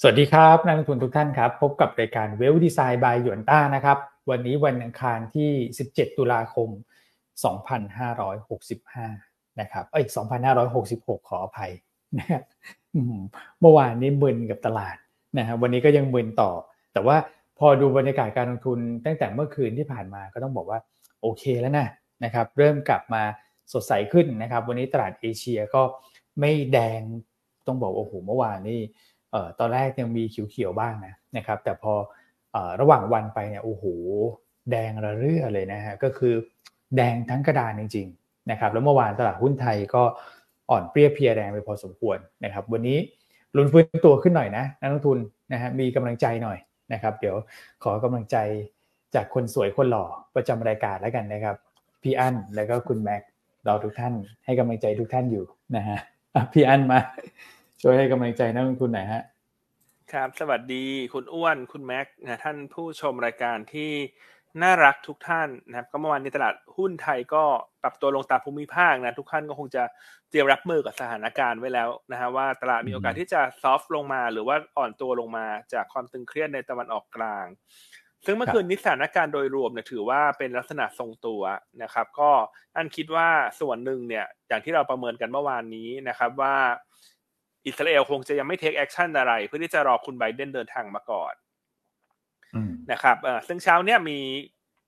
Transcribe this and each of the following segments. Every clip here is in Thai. สวัสดีครับนักลงทุนทุกท่านครับพบกับรายการ Wealth Design by Yuanta นะครับวันนี้วันอังคารที่17ตุลาคม2565นะครับ2566ขออภัยนะเมื่อวานนี้มึนกับตลาดนะฮะวันนี้ก็ยังมึนต่อแต่ว่าพอดูบรรยากาศการลงทุนตั้งแต่เมื่อคืนที่ผ่านมาก็ต้องบอกว่าโอเคแล้วนะครับเริ่มกลับมาสดใสขึ้นนะครับวันนี้ตลาดเอเชียก็ไม่แดงต้องบอกโอ้โหเมื่อวานนี้ตอนแรกยังมีเขียวๆบ้างนะครับแต่พอระหว่างวันไปเนี่ยโอ้โหแดงระเรื่อเลยนะฮะก็คือแดงทั้งกระดานจริงๆนะครับแล้วเมื่อวานตลาดหุ้นไทยก็อ่อนเปรี้ยเพลียแดงไปพอสมควรนะครับวันนี้ลุ้นฟื้นตัวขึ้นหน่อยนะนักลงทุนนะฮะมีกำลังใจหน่อยนะครับเดี๋ยวขอกำลังใจจากคนสวยคนหล่อประจำรายการแล้วกันนะครับพี่อั้นแล้วก็คุณแม็กเราทุกท่านให้กำลังใจทุกท่านอยู่นะฮะพี่อั้นมาช่วยให้กำลังใจนักลงทุนหน่อยฮะครับสวัสดีคุณอ้วนคุณแม็กนะท่านผู้ชมรายการที่น่ารักทุกท่านนะครับก็เมื่อวานในตลาดหุ้นไทยก็ปรับตัวลงตามภูมิภาคนะทุกท่านก็คงจะเตรียมรับมือกับสถานการณ์ไว้แล้วนะฮะว่าตลาดมีโอกาสที่จะซอฟต์ลงมาหรือว่าอ่อนตัวลงมาจากความตึงเครียดในตะวันออกกลางซึ่งเมื่อคืนนี้สถานการณ์โดยรวมเนี่ยถือว่าเป็นลักษณะทรงตัวนะครับก็อันคิดว่าส่วนหนึ่งเนี่ยอย่างที่เราประเมินกันเมื่อวานนี้นะครับว่าอิสราเอลคงจะยังไม่เทคแอคชั่นอะไรเพื่อที่จะรอคุณไบเดนเดินทางมาก่อนนะครับซึ่งเช้าเนี่ยมี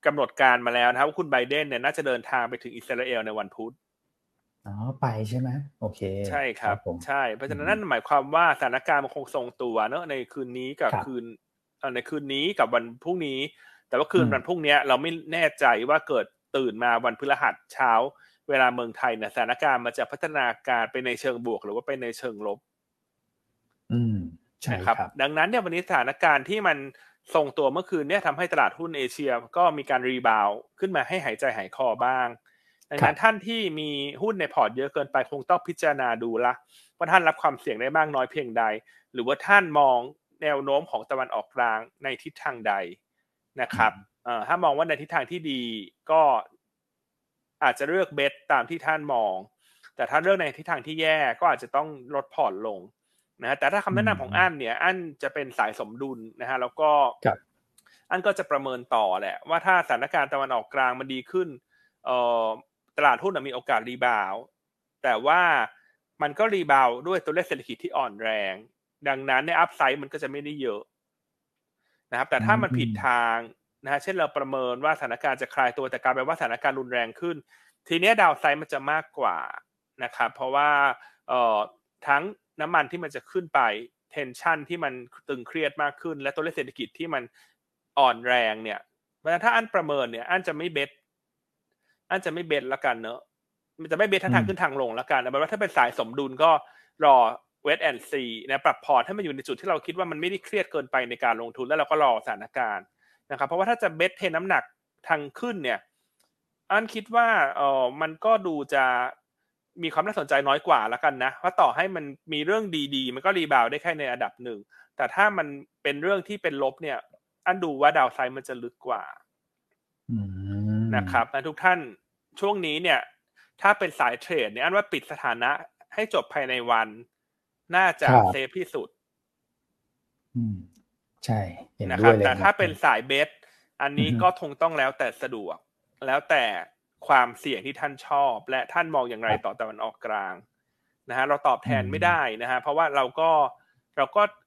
กำหนดการมาแล้วนะครับว่าคุณไบเดนเนี่ยน่าจะเดินทางไปถึงอิสราเอลในวันพุธอ๋อไปใช่ไหมโอเคใช่ครับใช่เพราะฉะนั้นนั่นหมายความว่าสถานการณ์มันคงทรงตัวเนอะในคืนนี้กับคืนในคืนนี้กับวันพรุ่งนี้แต่ว่าคืนวันพรุ่งนี้เราไม่แน่ใจว่าเกิดตื่นมาวันพฤหัสเช้าเวลาเมืองไทยเนี่ยสถานการณ์มันจะพัฒนาการไปในเชิงบวกหรือว่าไปในเชิงลบใช่ครับดังนั้นเนี่ยวันนี้สถานการณ์ที่มันทรงตัวเมื่อคืนเนี่ยทำให้ตลาดหุ้นเอเชียก็มีการรีบาวด์ขึ้นมาให้หายใจหายคอบ้างดังนั้นท่านที่มีหุ้นในพอร์ตเยอะเกินไปคงต้องพิจารณาดูละว่าท่านรับความเสี่ยงได้มากน้อยเพียงใดหรือว่าท่านมองแนวโน้มของตะวันออกกลางในทิศทางใดนะครับถ้ามองว่าในทิศทางที่ดีก็อาจจะเลือกเบสตามที่ท่านมองแต่ถ้าเลือกในทิศทางที่แย่ก็อาจจะต้องลดพอร์ตลงนะแต่ถ้าคำแนะนำของอั้นเนี่ยอั้นจะเป็นสายสมดุลนะฮะแล้วก็อั้นก็จะประเมินต่อแหละว่าถ้าสถานการณ์ตะวันออกกลางมันดีขึ้นตลาดหุ้นมีโอกาสรีบาวด์แต่ว่ามันก็รีบาวด์ด้วยตัวเลขเศรษฐกิจที่อ่อนแรงดังนั้นในอัพไซด์มันก็จะไม่ได้เยอะนะครับแต่ถ้ามันผิดทางนะฮะเช่นเราประเมินว่าสถานการณ์จะคลายตัวแต่กลายเป็นว่าสถานการณ์รุนแรงขึ้นทีนี้ดาวไซด์มันจะมากกว่านะครับเพราะว่าทั้งน้ำมันที่มันจะขึ้นไปเทนชันที่มันตึงเครียดมากขึ้นและตัวเลขเศรษฐกิจที่มันอ่อนแรงเนี่ยเพราะฉะนั้นถ้าอันประเมินเนี่ยอันจะไม่เบสละกันเนอะมันจะไม่เบสทางขึ้นทางลงละกันแปลว่าถ้าเป็นสายสมดุลก็รอWait and see นะปรับพอร์ตให้มันอยู่ในจุดที่เราคิดว่ามันไม่ได้เครียดเกินไปในการลงทุนแล้วเราก็รอสถานการณ์นะครับเพราะว่าถ้าจะเบสเทน้ำหนักทางขึ้นเนี่ยอันคิดว่ามันก็ดูจะมีความน่าสนใจน้อยกว่าละกันนะว่าต่อให้มันมีเรื่องดีๆมันก็รีบาวด์ได้แค่ในระดับหนึ่งแต่ถ้ามันเป็นเรื่องที่เป็นลบเนี่ยอันดูว่าดาวไซด์มันจะลึกกว่านะครับทุกท่านช่วงนี้เนี่ยถ้าเป็นสายเทรดเนี่ยอันว่าปิดสถานะให้จบภายในวันน่าจะเซฟที่สุดใช่เห็นด้วยเลยนะครับแต่ถ้าเป็นสายเบสอันนี้ก็คงต้องแล้วแต่สะดวกแล้วแต่ความเสี่ยงที่ท่านชอบและท่านมองอย่างไรต่อตะวันออกกลางนะฮะเราตอบแทนไม่ได้นะฮะเพราะว่าเราก็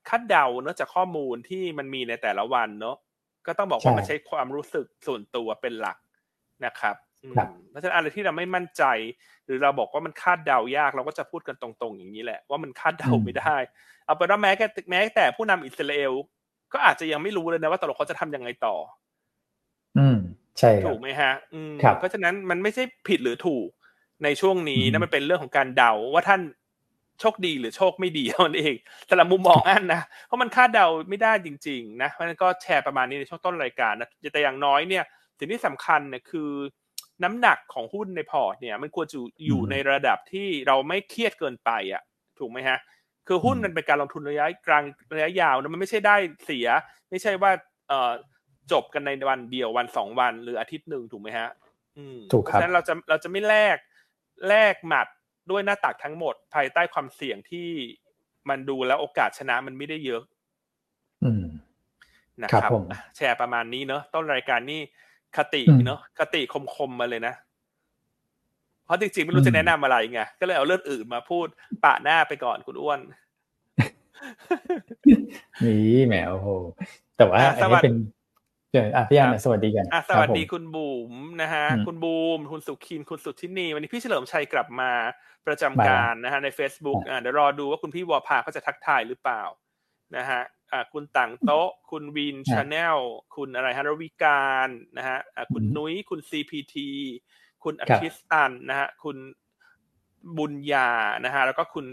คาดเดาเนอะจากข้อมูลที่มันมีในแต่ละวันเนอะก็ต้องบอกว่ามันใช้ความรู้สึกส่วนตัวเป็นหลักนะครับเพราะฉะนั้นอะไรที่เราไม่มั่นใจหรือเราบอกว่ามันคาดเดายากเราก็จะพูดกันตรงๆอย่างนี้แหละว่ามันคาดเดาไม่ได้เอาเป็นว่าแม้แต่ผู้นำอิสราเอลก็อาจจะยังไม่รู้เลยนะว่าตกลงเขาจะทำยังไงต่อใช่ถูกไหมฮะเพราะฉะนั้นมันไม่ใช่ผิดหรือถูกในช่วงนี้นะมันเป็นเรื่องของการเดาว่าท่านโชคดีหรือโชคไม่ดีเท่านั้นเองแต่ละมุมมองอันนะเพราะมันคาดเดาไม่ได้จริงๆนะเพราะฉะนั้นก็แชร์ประมาณนี้ในช่วงต้นรายการนะแต่อย่างน้อยเนี่ยสิ่งที่สำคัญเนี่ยคือน้ำหนักของหุ้นในพอร์ตเนี่ยมันควรจะอยู่ในระดับที่เราไม่เครียดเกินไปอ่ะถูกไหมฮะคือหุ้นมันเป็นการลงทุนระยะกลางระยะยาวนะมันไม่ใช่ได้เสียไม่ใช่ว่าจบกันในวันเดียววันสองวันหรืออาทิตย์หนึ่งถูกไหมฮะถูกครับฉะนั้นเราจะไม่แลกหมัดด้วยหน้าตักทั้งหมดภายใต้ความเสี่ยงที่มันดูแล้วโอกาสชนะมันไม่ได้เยอะ นะครับแชร์ประมาณนี้เนอะต้นรายการนี่คติเนอะคติคมๆมาเลยนะเพราะจริงๆไม่รู้จะแนะนำอะไรไงก็เลยเอาเรื่องอื่นมาพูดปะหน้าไปก่อนคุณอ้วนนี่แหมโอ้โหแต่ว่าอันนี้เป็นพี่อันสวัสดีกันสวัสดีคุณบูมนะฮะคุณบูมคุณสุขินคุณสุทธินีวันนี้พี่เฉลิมชัยกลับมาประจำการนะฮะใน Facebook เดี๋ยวรอดูว่าคุณพี่วอภาเขาจะทักทายหรือเปล่านะฮะคุณต่างโต๊ะคุณวิน Channel คุณอะไรฮะรวิการนะฮะคุณนุ้ยคุณ CPT คุณอาทิตย์ตันนะฮะคุณบุญญานะฮะแล้วก็คุณ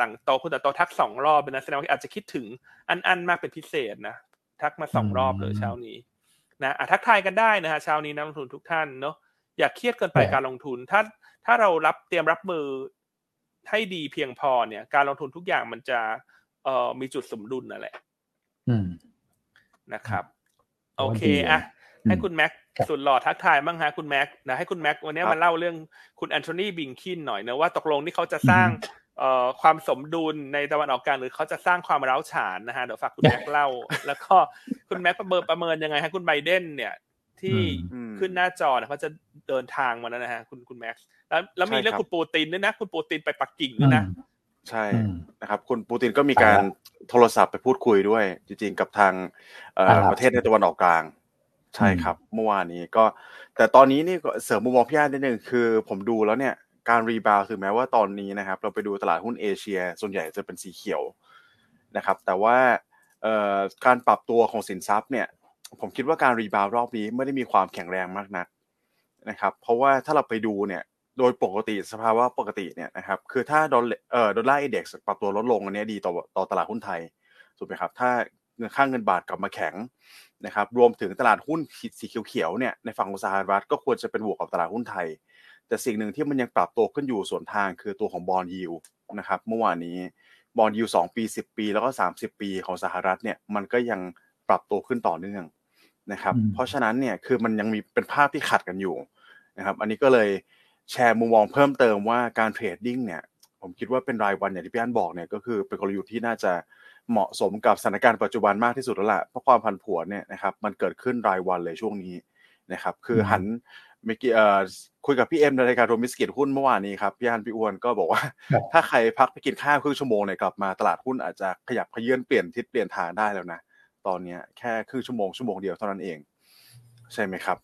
ต่างโต๊ะคุณต่างโต๊ะทัก2รอบนะแสดงว่าอาจจะคิดถึงอันมากเป็นพิเศษนะทักมา2รอบเลยเช้านี้นะทักทายกันได้นะฮะเช้านี้นักลงทุนทุกท่านเนาะอย่าเครียดเกินไปการลงทุนถ้าเราเตรียมรับมือให้ดีเพียงพอเนี่ยการลงทุนทุกอย่างมันจะมีจุดสมดุลนั่นแหละนะครับโอเคอ่ะให้คุณแม็กสุดหล่อทักทายบ้างฮะคุณแม็กนะให้คุณแม็กวันนี้มาเล่าเรื่องคุณแอนโทนีบิงคินหน่อยนะว่าตกลงนี่เขาจะสร้างความสมดุลในตะวันออกกลางหรือเขาจะสร้างความร้าวฉานนะฮะเดี๋ยวฝากคุณแม็กเล่าแล้วก็คุณแม็กประเมินยังไงฮะคุณไบเดนเนี่ยที่ขึ้นหน้าจอนะเขาจะเดินทางมาแล้วนะฮะคุณแม็กแล้วมีเรื่องคุณปูตินด้วยนะคุณปูตินไปปักกิ่งด้วยนะใช่นะครับคุณปูตินก็มีการโทรศัพท์ไปพูดคุยด้วยจริงๆกับทางประเทศในตะวันออกกลางใช่ครับเมื่อวานนี้ก็แต่ตอนนี้นี่เสริมมุมมองพี่อั้นนิดนึงคือผมดูแล้วเนี่ยการรีบาวด์ถึงแม้ว่าตอนนี้นะครับเราไปดูตลาดหุ้นเอเชียส่วนใหญ่จะเป็นสีเขียวนะครับแต่ว่าการปรับตัวของสินทรัพย์เนี่ยผมคิดว่าการรีบาวด์รอบนี้ไม่ได้มีความแข็งแรงมากนักนะครับเพราะว่าถ้าเราไปดูเนี่ยโดยปกติสภาวะปกติเนี่ยนะครับคือถ้าดอลลาร์อินเด็กซ์ปรับตัวลดลงอันนี้ดีต่อตลาดหุ้นไทยถูกไหมครับถ้าค่าเงินบาทกลับมาแข็งนะครับรวมถึงตลาดหุ้นสีเขียวๆเนี่ยในฝั่งของสหรัฐก็ควรจะเป็นบวกกับตลาดหุ้นไทยแต่สิ่งหนึ่งที่มันยังปรับตัวขึ้นอยู่ส่วนทางคือตัวของบอนด์ยิลด์นะครับเมื่อวานนี้บอนด์ยิลด์2ปี10ปีแล้วก็30ปีของสหรัฐเนี่ยมันก็ยังปรับตัวขึ้นต่อเนื่องนะครับเพราะฉะนั้นเนี่ยคือมันยังมีเป็นภาพที่ขัดกันอยู่นะครับอันนี้ก็เลยแชร์มุมมองเพิ่มเติมว่าการเทรดดิ้งเนี่ยผมคิดว่าเป็นรายวันอย่างที่พี่อั้นบอกเนี่ยก็คือเป็นกลยุทธ์ที่น่าจะเหมาะสมกับสถานการณ์ปัจจุบันมากที่สุดแล้วล่ะเพราะความผันผวนเนี่ยนะครับมันเกิดขึ้นรายวันเลยช่วงนี้นะครับคือหันเมื่อกี้คุยกับพี่เอ็มในรายการโรมิสกิจหุ้นเมื่อวานนี้ครับพี่ฮันพี่อ้วนก็บอกว่าถ้าใครพักไปกินข้าวครึ่งชั่วโมงเนี่ยกลับมาตลาดหุ้นอาจจะขยับเขยื้อนเปลี่ยนทิศเปลี่ยนทางได้แล้วนะตอนนี้แค่ครึ่งชั่วโมงเดียวเท่านั้นเองใช่ไหมครับ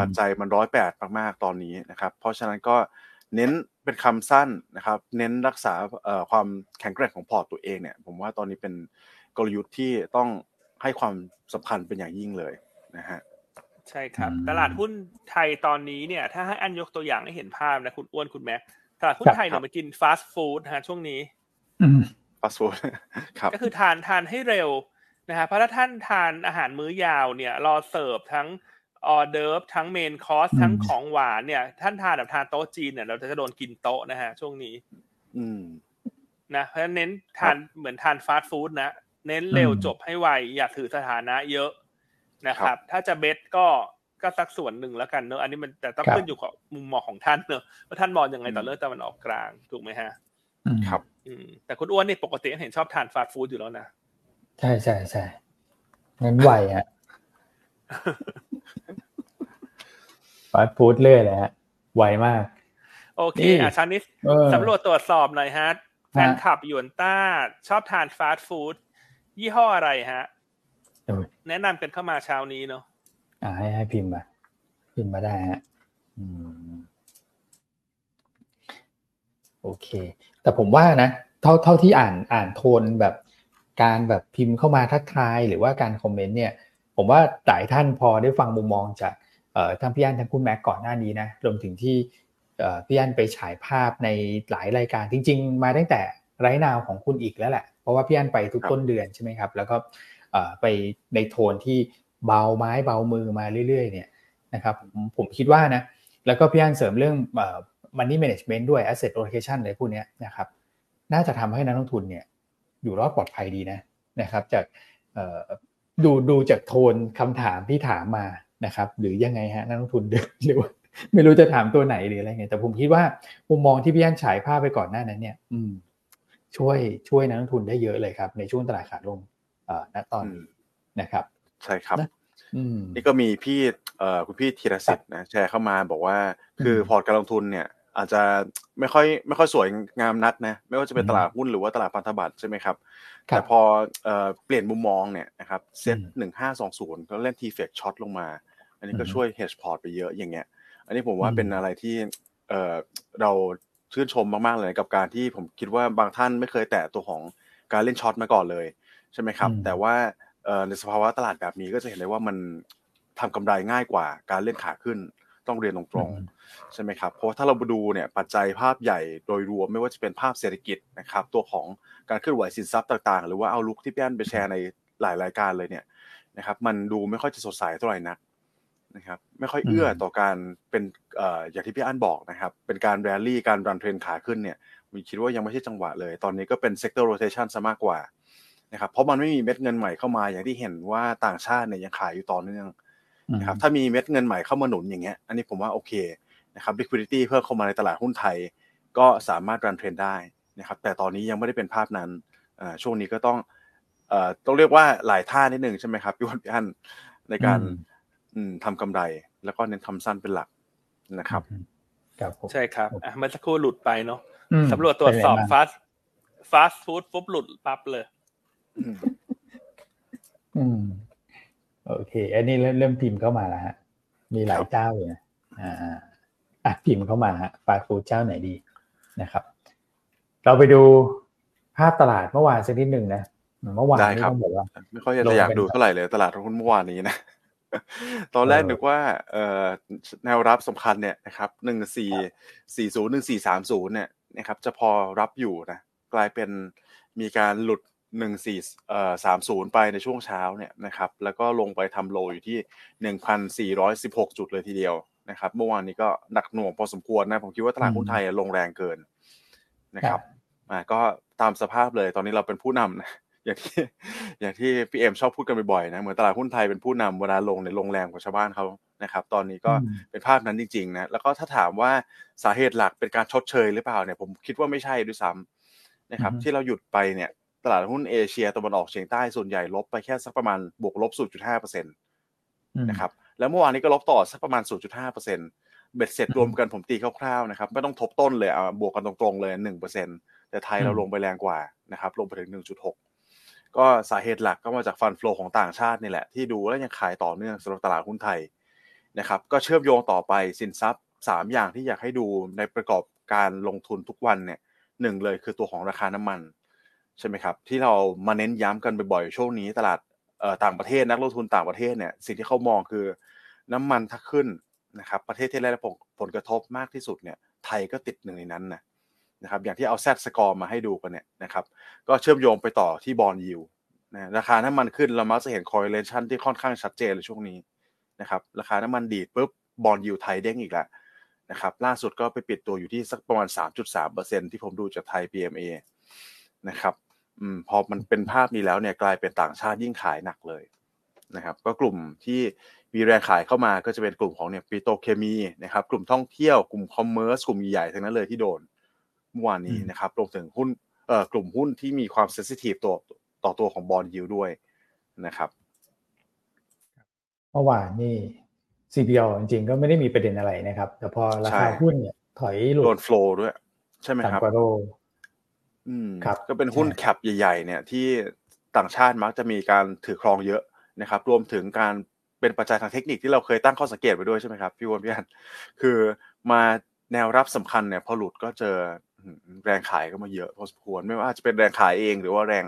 ปัจจัยมัน108มากๆตอนนี้นะครับเพราะฉะนั้นก็เน้นเป็นคำสั้นนะครับเน้นรักษาความแข็งแกร่งของพอร์ตตัวเองเนี่ยผมว่าตอนนี้เป็นกลยุทธ์ที่ต้องให้ความสำคัญเป็นอย่างยิ่งเลยนะฮะใช่ครับตลาดหุ้นไทยตอนนี้เนี่ยถ้าให้อันยกตัวอย่างให้เห็นภาพนะคุณอ้วนคุณแม็กตลาดหุ้นไทยเนี่ยมันกินฟาสต์ฟู้ดฮะช่วงนี้ฟาสต์ฟู้ดครับก็คือทานให้เร็วนะฮะเพราะถ้าท่านทานอาหารมื้อยาวเนี่ยรอเสิร์ฟทั้งออเดิร์ฟทั้งเมนคอร์สทั้งของหวานเนี่ยท่านทานแบบทานโต๊ะจีนเนี่ยเราจะโดนกินโต๊ะนะฮะช่วงนี้นะเพราะฉะนั้นเน้นทานเหมือนทานฟาสต์ฟู้ดนะเน้นเร็วจบให้ไวอย่าถือสถานะเยอะนะครับถ้าจะเบสก็สักส่วนหนึ่งแล้วกันเนอะอันนี้มันแต่ต้องขึ้นอยู่กับมุมมองของท่านเนอะว่าท่านมองยังไงต่อเรื่องตะวันออกกลางถูกไหมฮะครับแต่คุณอ้วนนี่ปกติเห็นชอบทานฟาสต์ฟู้ดอยู่แล้วนะใช่ใช่ใช่เน้นไวฮะฟาสต์ฟู้ดเรื่อยเลยฮะไวมากโอเคอ่ะชานิสสำรวจตรวจสอบหน่อยฮะแฟนคลับยูนต้าชอบทานฟาสต์ฟู้ดยี่ห้ออะไรฮะแนะนำกันเข้ามาเช้านี้เนาะให้พิมพ์มาได้ฮะโอเคแต่ผมว่านะเท่าที่อ่านโทนแบบการแบบพิมพ์เข้ามาทักทายหรือว่าการคอมเมนต์เนี่ยผมว่าหลายท่านพอได้ฟังมุมมองจากทั้งพี่อั้นทั้งคุณแม็กก่อนหน้านี้นะรวมถึงที่พี่อั้นไปฉายภาพในหลายรายการจริงๆมาตั้งแต่ไรนาวของคุณอีกแล้วแหละเพราะว่าพี่อั้นไปทุกต้นเดือนใช่ไหมครับแล้วก็ไปในโทนที่เบาไม้เบามือมาเรื่อยๆเนี่ยนะครับผมคิดว่านะแล้วก็พี่อั้นเสริมเรื่อง money management ด้วย asset allocation อะไรพวกนี้นะครับน่าจะทำให้นักลงทุนเนี่ยอยู่รอดปลอดภัยดีนะครับจากดูจากโทนคำถามที่ถามมานะครับหรือยังไงฮะนักลงทุนหรือว่าไม่รู้จะถามตัวไหนหรืออะไรเงี้ยแต่ผมคิดว่ามุมมองที่พี่อั้นฉายภาพไปก่อนหน้านั้นเนี่ยช่วยนักลงทุนได้เยอะเลยครับในช่วงตลาดขาลง ณตอนนี้นะครับใช่ครับนี่ก็มีพี่คุณพี่ธีรศิษฐ์นะแชร์เข้ามาบอกว่าคือพอร์ตการลงทุนเนี่ยอาจจะไม่ค่อยสวยงามนักนะไม่ว่าจะเป็นตลาดหุ้นหรือว่าตลาดพันธบัตรใช่ไหมครับแต่พอเปลี่ยนมุมมองเนี่ยนะครับเซ็ต1520ก็เล่น T-Flex ช็อตลงมาอันนี้ก็ช่วย hedge port ไปเยอะอย่างเงี้ยอันนี้ผมว่าเป็นอะไรที่เราชื่นชมมากๆเลยกับการที่ผมคิดว่าบางท่านไม่เคยแตะตัวของการเล่นช็อตมาก่อนเลยใช่ไหมครับแต่ว่าในสภาวะตลาดแบบนี้ก็จะเห็นเลยว่ามันทำกำไรง่ายกว่าการเล่นขาขึ้นต้องเรียนตรงๆใช่ไหมครับเพราะถ้าเราดูเนี่ยปัจจัยภาพใหญ่โดยรวมไม่ว่าจะเป็นภาพเศรษฐกิจนะครับตัวของการเคลื่อนไหวสินทรัพย์ต่างๆหรือว่าเอาลุกที่พี่อั้นไปแชร์ในหลายรายการเลยเนี่ยนะครับมันดูไม่ค่อยจะสดใสเท่าไหร่นักนะครับไม่ค่อยเอื้อต่อการเป็นอย่างที่พี่อั้นบอกนะครับเป็นการแรลลี่การรันเทรนขาขึ้นเนี่ยผมคิดว่ายังไม่ใช่จังหวะเลยตอนนี้ก็เป็นเซกเตอร์โรเทชันซะมากกว่านะครับเพราะมันไม่มีเม็ดเงินใหม่เข้ามาอย่างที่เห็นว่าต่างชาติเนี่ยยังขายอยู่ต่อเนื่องนะครับถ้ามีเม็ดเงินใหม่เข้ามาหนุนอย่างเงี้ยอันนี้ผมว่าโอเคนะครับ liquidity เพิ่มเข้ามาในตลาดหุ้นไทยก็สามารถรันเทรนได้นะครับแต่ตอนนี้ยังไม่ได้เป็นภาพนั้นช่วงนี้ก็ต้องเรียกว่าหลายท่านิดนึงใช่ไหมครับพี่วันพี่อั้นในการทำกำไรแล้วก็เน้นทำสั้นเป็นหลักนะครับใช่ครับเมื่อสักครู่หลุดไปเนาะสำรวจตรวจสอบfast food ปุ๊บหลุดปั๊บเลยโอเคอันนี้เริ่มพิมพ์เข้ามาแล้วฮะมีหลายเจ้าอยู่นะพิมพ์เข้ามาฮะฟาสต์ฟู้ดเจ้าไหนดีนะครับเราไปดูภาพตลาดเมื่อวานสักนิดนึงนะเมื่อวานนี้ต้องบอกว่าไม่ค่อยอยากดูเท่าไหร่เลยตลาดหุ้นเมื่อวานนี้นะตอนแรกนึกว่าแนวรับสำคัญเนี่ยนะครับ1440 1430เนี่ยนะครับจะพอรับอยู่นะกลายเป็นมีการหลุด1430ไปในช่วงเช้าเนี่ยนะครับแล้วก็ลงไปทำโลอยู่ที่ 1,416 จุดเลยทีเดียวนะครับเมื่อวานนี้ก็หนักหน่วงพอสมควรนะผมคิดว่าตลาดหุ้นไทยลงแรงเกินนะครับก็ตามสภาพเลยตอนนี้เราเป็นผู้นำนะอย่างที่พี่เอ็มชอบพูดกันบ่อยๆนะเหมือนตลาดหุ้นไทยเป็นผู้นำเวลาลงเนี่ยลงแรงกว่าชาวบ้านเขานะครับตอนนี้ก็เป็นภาพนั้นจริงๆนะแล้วก็ถ้าถามว่าสาเหตุหลักเป็นการชดเชยหรือเปล่าเนี่ยผมคิดว่าไม่ใช่ด้วยซ้ำนะครับที่เราหยุดไปเนี่ยตลาดหุ้นเอเชียตะวันออกเฉียงใต้ส่วนใหญ่ลบไปแค่สักประมาณบวกลบ 0.5% นะครับแล้วเมื่อวานนี้ก็ลบต่อสักประมาณ 0.5% เบ็ดเสร็จรวมกันผมตีคร่าวๆนะครับไม่ต้องทบต้นเลยบวกกันตรงๆเลย 1% แต่ไทยเราลงไปแรงกว่านะครับลงไปถึง 1.6 ก็สาเหตุหลักก็มาจากฟันโฟลของต่างชาตินี่แหละที่ดูแล้วยังขายต่อเนื่องสำหรับตลาดหุ้นไทยนะครับก็เชื่อมโยงต่อไปสินทรัพย์3อย่างที่อยากให้ดูในประกอบการลงทุนทุกวันเนี่ย1เลยคือตัวของราคาน้ำมันใช่ไหมครับที่เรามาเน้นย้ำกันบ่อยๆช่วงนี้ตลาดต่างประเทศนักลงทุนต่างประเทศเนี่ยสิ่งที่เขามองคือน้ำมันถ้าขึ้นนะครับประเทศที่ได้รับผลกระทบมากที่สุดเนี่ยไทยก็ติดหนึ่งในนั้นนะครับอย่างที่เอา Set Score มาให้ดูกันเนี่ยนะครับก็เชื่อมโยงไปต่อที่ Bond Yield นะราคาน้ำมันขึ้นเรามักจะเห็น correlation ที่ค่อนข้างชัดเจนเลยช่วงนี้นะครับราคาน้ำมันดีดปุ๊บ Bond Yield ไทยเด้งอีกแล้วนะครับล่าสุดก็ไปปิดตัวอยู่ที่สักประมาณ 3.3% ที่ผมดูจากไทย PMA นะครับพอมันเป็นภาพนี้แล้วเนี่ยกลายเป็นต่างชาติยิ่งขายหนักเลยนะครับก็กลุ่มที่มีแรงขายเข้ามาก็จะเป็นกลุ่มของเนี่ยปิโตรเคมีนะครับกลุ่มท่องเที่ยวกลุ่มคอมเมอร์สกลุ่มใหญ่ทั้งนั้นเลยที่โดนเมื่อวานนี้นะครับรวมถึงหุ้นกลุ่มหุ้นที่มีความเซนซิทีฟต่อตัวของบอนด์ยิลด์ด้วยนะครับเมื่อวานนี่ CPO จริงๆก็ไม่ได้มีประเด็นอะไรนะครับแต่พอราคาหุ้นเนี่ยถอยหลุดโดนโฟลว์ด้วยใช่ไหมครับก็เป็นหุ้นแคปใหญ่ๆเนี่ยที่ต่างชาติมักจะมีการถือครองเยอะนะครับรวมถึงการเป็นปัจจัยทางเทคนิคที่เราเคยตั้งข้อสังเกตไว้ด้วยใช่ไหมครับพี่วอนพี่อันคือมาแนวรับสำคัญเนี่ยพอหลุดก็เจอแรงขายก็มาเยอะพอสมควรไม่ว่าจะเป็นแรงขายเองหรือว่าแรง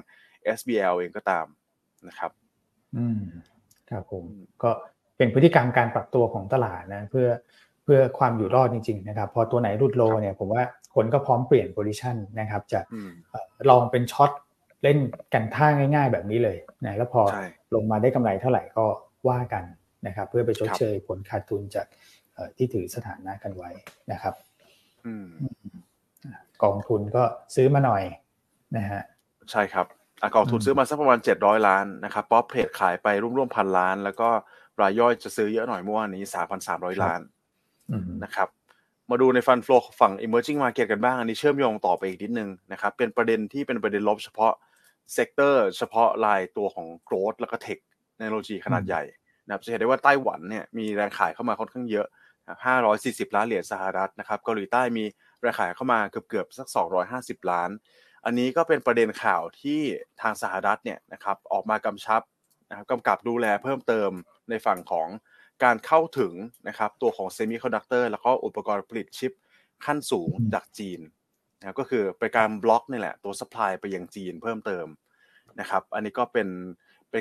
SBL เองก็ตามนะครับครับผมก็เป็นพฤติกรรมการปรับตัวของตลาดนะเพื่อความอยู่รอดจริงๆนะครับพอตัวไหนหลุดโลเนี่ยผมว่าคนก็พร้อมเปลี่ยนโพซิชันนะครับจะลองเป็นช็อตเล่นกันท่าง่ายๆแบบนี้เลยนะแล้วพอลงมาได้กำไรเท่าไหร่ก็ว่ากันนะครับเพื่อไปชดเชยผลขาดทุนจากที่ถือสถานะกันไว้นะครับกองทุนก็ซื้อมาหน่อยนะฮะใช่ครับกองทุนซื้อมาสักประมาณ700ล้านนะครับป๊อปเทรดขายไปร่วมๆ 1,000 ล้านแล้วก็รายย่อยจะซื้อเยอะหน่อยเมื่อวานนี้ 3,300 ล้านนะครับมาดูในฟันโฟลว์ฝั่ง emerging market กันบ้างอันนี้เชื่อมโยงต่อไปอีกนิดนึงนะครับเป็นประเด็นที่เป็นประเด็นลบเฉพาะ เซกเตอร์เฉพาะรายตัวของโกรธแล้วก็เทคเทคโนโลยีขนาดใหญ่นะครับจะเห็นได้ว่าไต้หวันเนี่ยมีแรงขายเข้ามาค่อนข้างเยอะ540ล้านเหรียญสหรัฐนะครับเกาหลีใต้มีแรงขายเข้ามาเกือบสัก250ล้านอันนี้ก็เป็นประเด็นข่าวที่ทางสหรัฐเนี่ยนะครับออกมากำชับนะครับกำกับดูแลเพิ่มเติมในฝั่งของการเข้าถึงนะครับตัวของเซมิคอนดักเตอร์แล้วก็อุปกรณ์ผลิตชิปขั้นสูงจากจีนนะก็คือเป็นการบล็อกนี่แหละตัวซัพพลายไปยังจีนเพิ่มเติมนะครับอันนี้ก็เป็น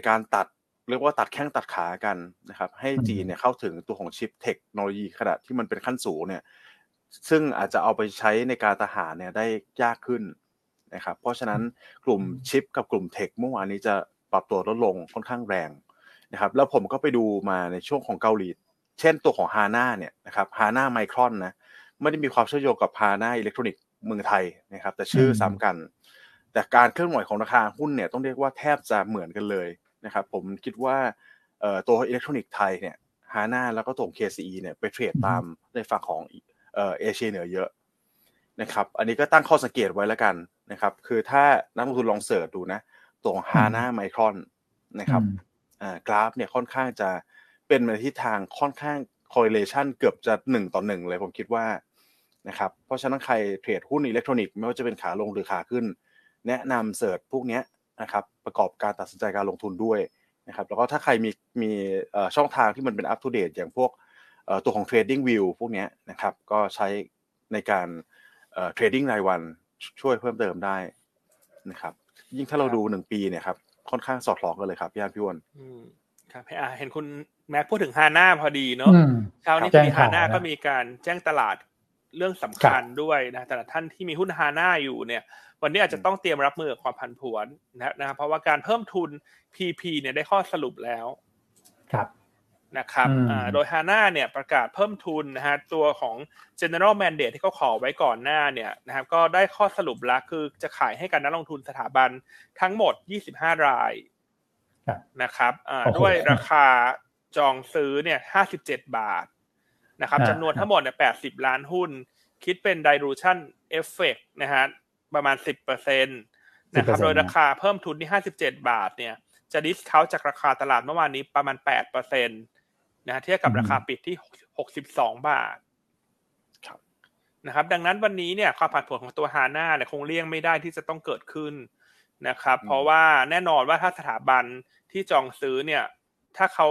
การตัดเรียกว่าตัดแข้งตัดขากันนะครับให้จีนเนี่ยเข้าถึงตัวของชิปเทคโนโลยีขนาดที่มันเป็นขั้นสูงเนี่ยซึ่งอาจจะเอาไปใช้ในการทหารเนี่ยได้ยากขึ้นนะครับเพราะฉะนั้นกลุ่มชิปกับกลุ่มเทคเมื่อวานนี้จะปรับตัวลดลงค่อนข้างแรงนะครับแล้วผมก็ไปดูมาในช่วงของเกาหลีเช่นตัวของ Hana เนี่ยนะครับ Hana Micron นะไม่ได้มีความเชื่อมโยงกับ Hana Electronic เมืองไทยนะครับแต่ชื่อซ้ำกันแต่การเคลื่อนไหวของราคาหุ้นเนี่ยต้องเรียกว่าแทบจะเหมือนกันเลยนะครับผมคิดว่าตัว Electronic ไทยเนี่ย Hana แล้วก็ตัว KCE เนี่ยไปเทรดตามในฝั่งของเอเชียเหนือเยอะนะครับอันนี้ก็ตั้งข้อสังเกตไว้แล้วกันนะครับคือถ้านักลงทุนลองเสิร์ชดูนะตัว Hana Micron นะครับกราฟเนี่ยค่อนข้างจะเป็นในทิศทางค่อนข้าง correlation เกือบจะ1ต่อ1เลยผมคิดว่านะครับเพราะฉะนั้นใครเทรดหุ้นอิเล็กทรอนิกส์ไม่ว่าจะเป็นขาลงหรือขาขึ้นแนะนำเสิร์ชพวกนี้นะครับประกอบการตัดสินใจการลงทุนด้วยนะครับแล้วก็ถ้าใครมีช่องทางที่มันเป็น up to date อย่างพวกตัวของ Trading View พวกนี้นะครับก็ใช้ในการเทรดดิ้งรายวันช่วยเพิ่มเติมได้นะครับยิ่งถ้าเราดู1ปีเนี่ยครับค่อนข้างสอดคล้องกันเลยครับพี่อันพี่อ้วนครับเห็นคุณแม็กพูดถึง Hana พอดีเนาะเช้านี้ที่ Hana ก็มีการแจ้งตลาดเรื่องสำคัญด้วยนะแต่ละท่านที่มีหุ้น Hana อยู่เนี่ยวันนี้อาจจะต้องเตรียมรับมือกับความผันผวนนะเพราะว่าการเพิ่มทุน PP เนี่ยได้ข้อสรุปแล้วครับนะครับโดย Hana เนี่ยประกาศเพิ่มทุนนะฮะตัวของ General Mandate ที่เขาขอไว้ก่อนหน้าเนี่ยนะครับก็ได้ข้อสรุปแล้วคือจะขายให้กับนักลงทุนสถาบันทั้งหมด25รายนะครับด้วยราคาจองซื้อเนี่ย57บาทนะครับจำนวนทั้งหมดเนี่ย80ล้านหุ้นคิดเป็น dilution effect นะฮะประมาณ 10% นะครับโดยราคาเพิ่มทุนที่57บาทเนี่ยจะดิสเคาท์จากราคาตลาดเมื่อวานนี้ประมาณ 8% นะเทียบกับราคาปิดที่62บาทครับนะครับดังนั้นวันนี้เนี่ยความผันผวนของตัว Hana เนี่ยคงเลี่ยงไม่ได้ที่จะต้องเกิดขึ้นนะครับเพราะว่าแน่นอนว่าถ้าสถาบันที่จองซื้อเนี่ยถ้าเขา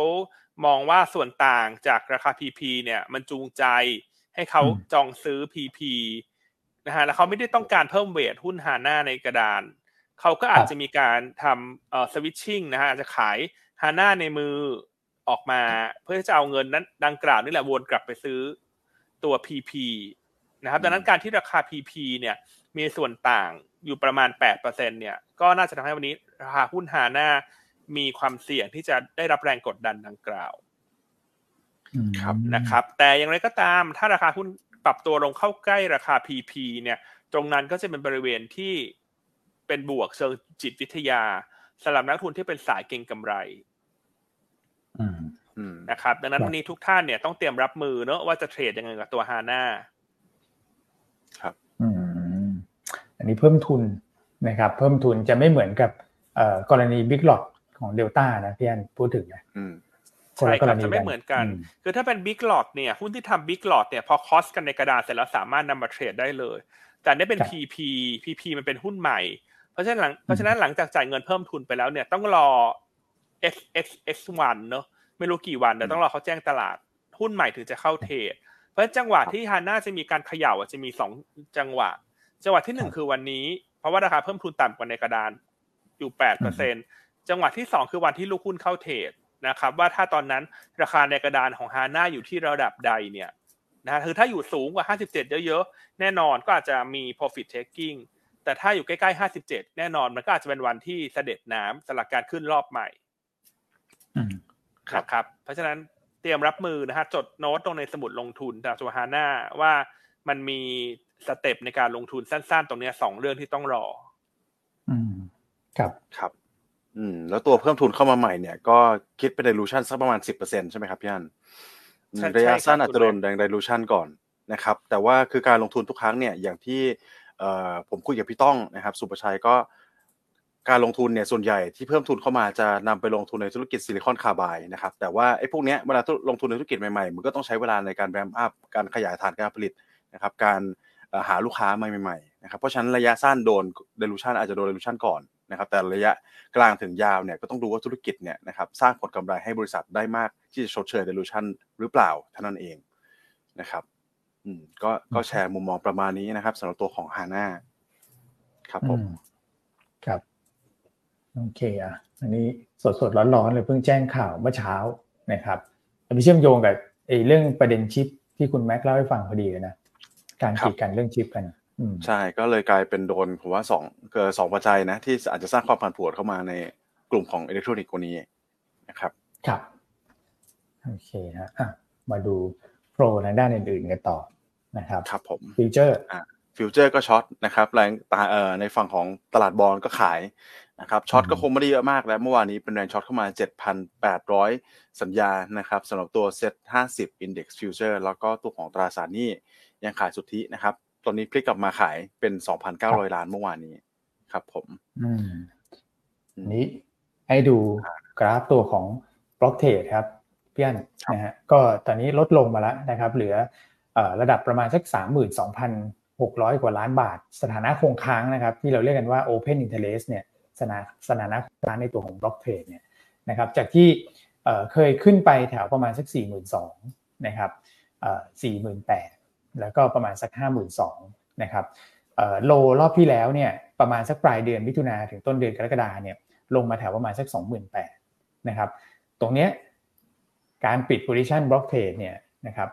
มองว่าส่วนต่างจากราคา PP เนี่ยมันจูงใจให้เขาจองซื้อ PP นะฮะแล้วเขาไม่ได้ต้องการเพิ่มเวทหุ้น Hana ในกระดานเขาก็อาจจะมีการทำswitching นะฮะอาจจะขาย Hana ในมือออกมาเพื่อจะเอาเงินนั้นดังกล่าวนี่แหละวนกลับไปซื้อตัว PP นะครับดังนั้นการที่ราคา PP เนี่ยมีส่วนต่างอยู่ประมาณ 8% เนี่ยก็น่าจะทำให้วันนี้ราคาหุ้น Hana มีความเสี่ยงที่จะได้รับแรงกดดันดังกล่าวครับนะครับแต่อย่างไรก็ตามถ้าราคาหุ้นปรับตัวลงเข้าใกล้ราคา PP เนี่ยตรงนั้นก็จะเป็นบริเวณที่เป็นบวกเชิงจิตวิทยาสำหรับนักทุนที่เป็นสายเก็งกำไรนะครับดังนั้นวันนี้ทุกท่านเนี่ยต้องเตรียมรับมือเนอะว่าจะเทรดยังไงกับตัว Hana ครับอันนี้เพิ่มทุนนะครับเพิ่มทุนจะไม่เหมือนกับกรณีบิ๊กหลอดของ Delta นะพี่อันพูดถึงนะใช่ครับจะไม่เหมือนกันคือถ้าเป็นบิ๊กหลอดเนี่ยหุ้นที่ทำบิ๊กหลอดเนี่ยพอคอสกันในกระดาษเสร็จแล้วสามารถนำมาเทรดได้เลยแต่นี่เป็น PP มันเป็นหุ้นใหม่เพราะฉะนั้นหลังจากจ่ายเงินเพิ่มทุนไปแล้วเนี่ยต้องรอ X1 เนอะไม่รู้กี่วันแต่ต้องรอเขาแจ้งตลาดหุ้นใหม่ถึงจะเข้าเทรดเพราะจังหวะที่ Hana จะมีการเขย่าจะมี2จังหวะที่1คือวันนี้เพราะว่าราคาเพิ่มทุนต่ำกว่าในกระดานอยู่ 8% จังหวะที่2คือวันที่ลูกหุ้นเข้าเทรดนะครับว่าถ้าตอนนั้นราคาในกระดานของ Hana อยู่ที่ระดับใดเนี่ยนะคือถ้าอยู่สูงกว่า57เยอะๆแน่นอนก็อาจจะมี profit taking แต่ถ้าอยู่ใกล้ๆ57แน่นอนมันก็อาจจะเป็นวันที่เสด็จน้ำสลับการขึ้นรอบใหม่ครับเพราะฉะนั้นเตรียมรับมือนะฮะจดโน้ตตรงในสมุดลงทุนจากตัว Hana ว่ามันมีสเต็ปในการลงทุนสั้นๆตรงนี้2เรื่องที่ต้องรอครับครับแล้วตัวเพิ่มทุนเข้ามาใหม่เนี่ยก็คิดเป็น dilution สักประมาณ 10% ใช่ไหมครับพี่อันระยะสั้นอาจจะโดน dilution ก่อนนะครับแต่ว่าคือการลงทุนทุกครั้งเนี่ยอย่างที่ผมคุยกับพี่ต้องนะครับสุประชัยก็ การลงทุนเนี่ยส่วนใหญ่ที่เพิ่มทุนเข้ามาจะนำไปลงทุนในธุรกิจซิลิคอนคาร์ไบด์นะครับแต่ว่าไอ้พวกเนี้ยเวลาลงทุนในธุรกิจใหม่ๆมันก็ต้องใช้เวลาในการแรมอัพการขยายฐานการผลิตนะครับการหาลูกค้าใหม่ๆนะครับเพราะฉะนั้นระยะสั้นโดน dilution อาจจะโดน dilution ก่อนนะครับแต่ระยะกลางถึงยาวเนี่ยก็ต้องดูว่าธุรกิจเนี่ยนะครับสร้างผลกำไรให้บริษัทได้มากที่จะชดเชย dilution หรือเปล่าเท่านั้นเองนะครับก็แชร์มุมมองประมาณนี้นะครับสำหรับตัวของ Hana ครับผมครับโอเคอ่ะอันนี้สดๆร้อนๆเลยเพิ่งแจ้งข่าวเมื่อเช้านะครับไปเชื่อมโยงกับเรื่องประเด็นชิปที่คุณแม็กเล่าให้ฟังพอดีเลยนะการขีดกันเรื่องชิปกันใช่ก็เลยกลายเป็นโดนผมว่า2ปัจจัยนะที่อาจจะสร้างความผันผวนเข้ามาในกลุ่มของอิเล็กทรอนิกส์ตัวนี้นะครับครับโอเคนะอ่ะมาดูโปรทางด้านอื่นๆกันต่อนะครับครับผมฟิวเจอร์ก็ช็อตนะครับแรงในฝั่งของตลาดบอนด์ก็ขายนะครับช็อตก็คงไม่ได้เยอะมากแล้วเมื่อวานนี้เป็นแรงช็อตเข้ามา 7,800 สัญญานะครับสำหรับตัว Set 50 Index Future แล้วก็ตัวของตราสารหนี้ยังขายสุทธินะครับตอนนี้พลิกกลับมาขายเป็น 2,900 ล้านเมื่อวานนี้ครับผมนี้ให้ดูกราฟตัวของ Block Trade ครับพี่อั้นนะฮะก็ตอนนี้ลดลงมาแล้วนะครับเหลือระดับประมาณสัก 32,600 กว่าล้านบาทสถานะคงค้างนะครับที่เราเรียกกันว่า Open Interest เนี่ยสถานะในตัวของบล็อกเทรดเนี่ยนะครับจากที่เคยขึ้นไปแถวประมาณสัก 42,000 นะครับ48,000 แล้วก็ประมาณสัก 52,000 นะครับโลรอบที่แล้วเนี่ยประมาณสักปลายเดือนมิถุนายนถึงต้นเดือนกรกฎาคมเนี่ยลงมาแถวประมาณสัก 28,000 นะครับตรงเนี้ยการปิด position บล็อกเทรดเนี่ยนะครับ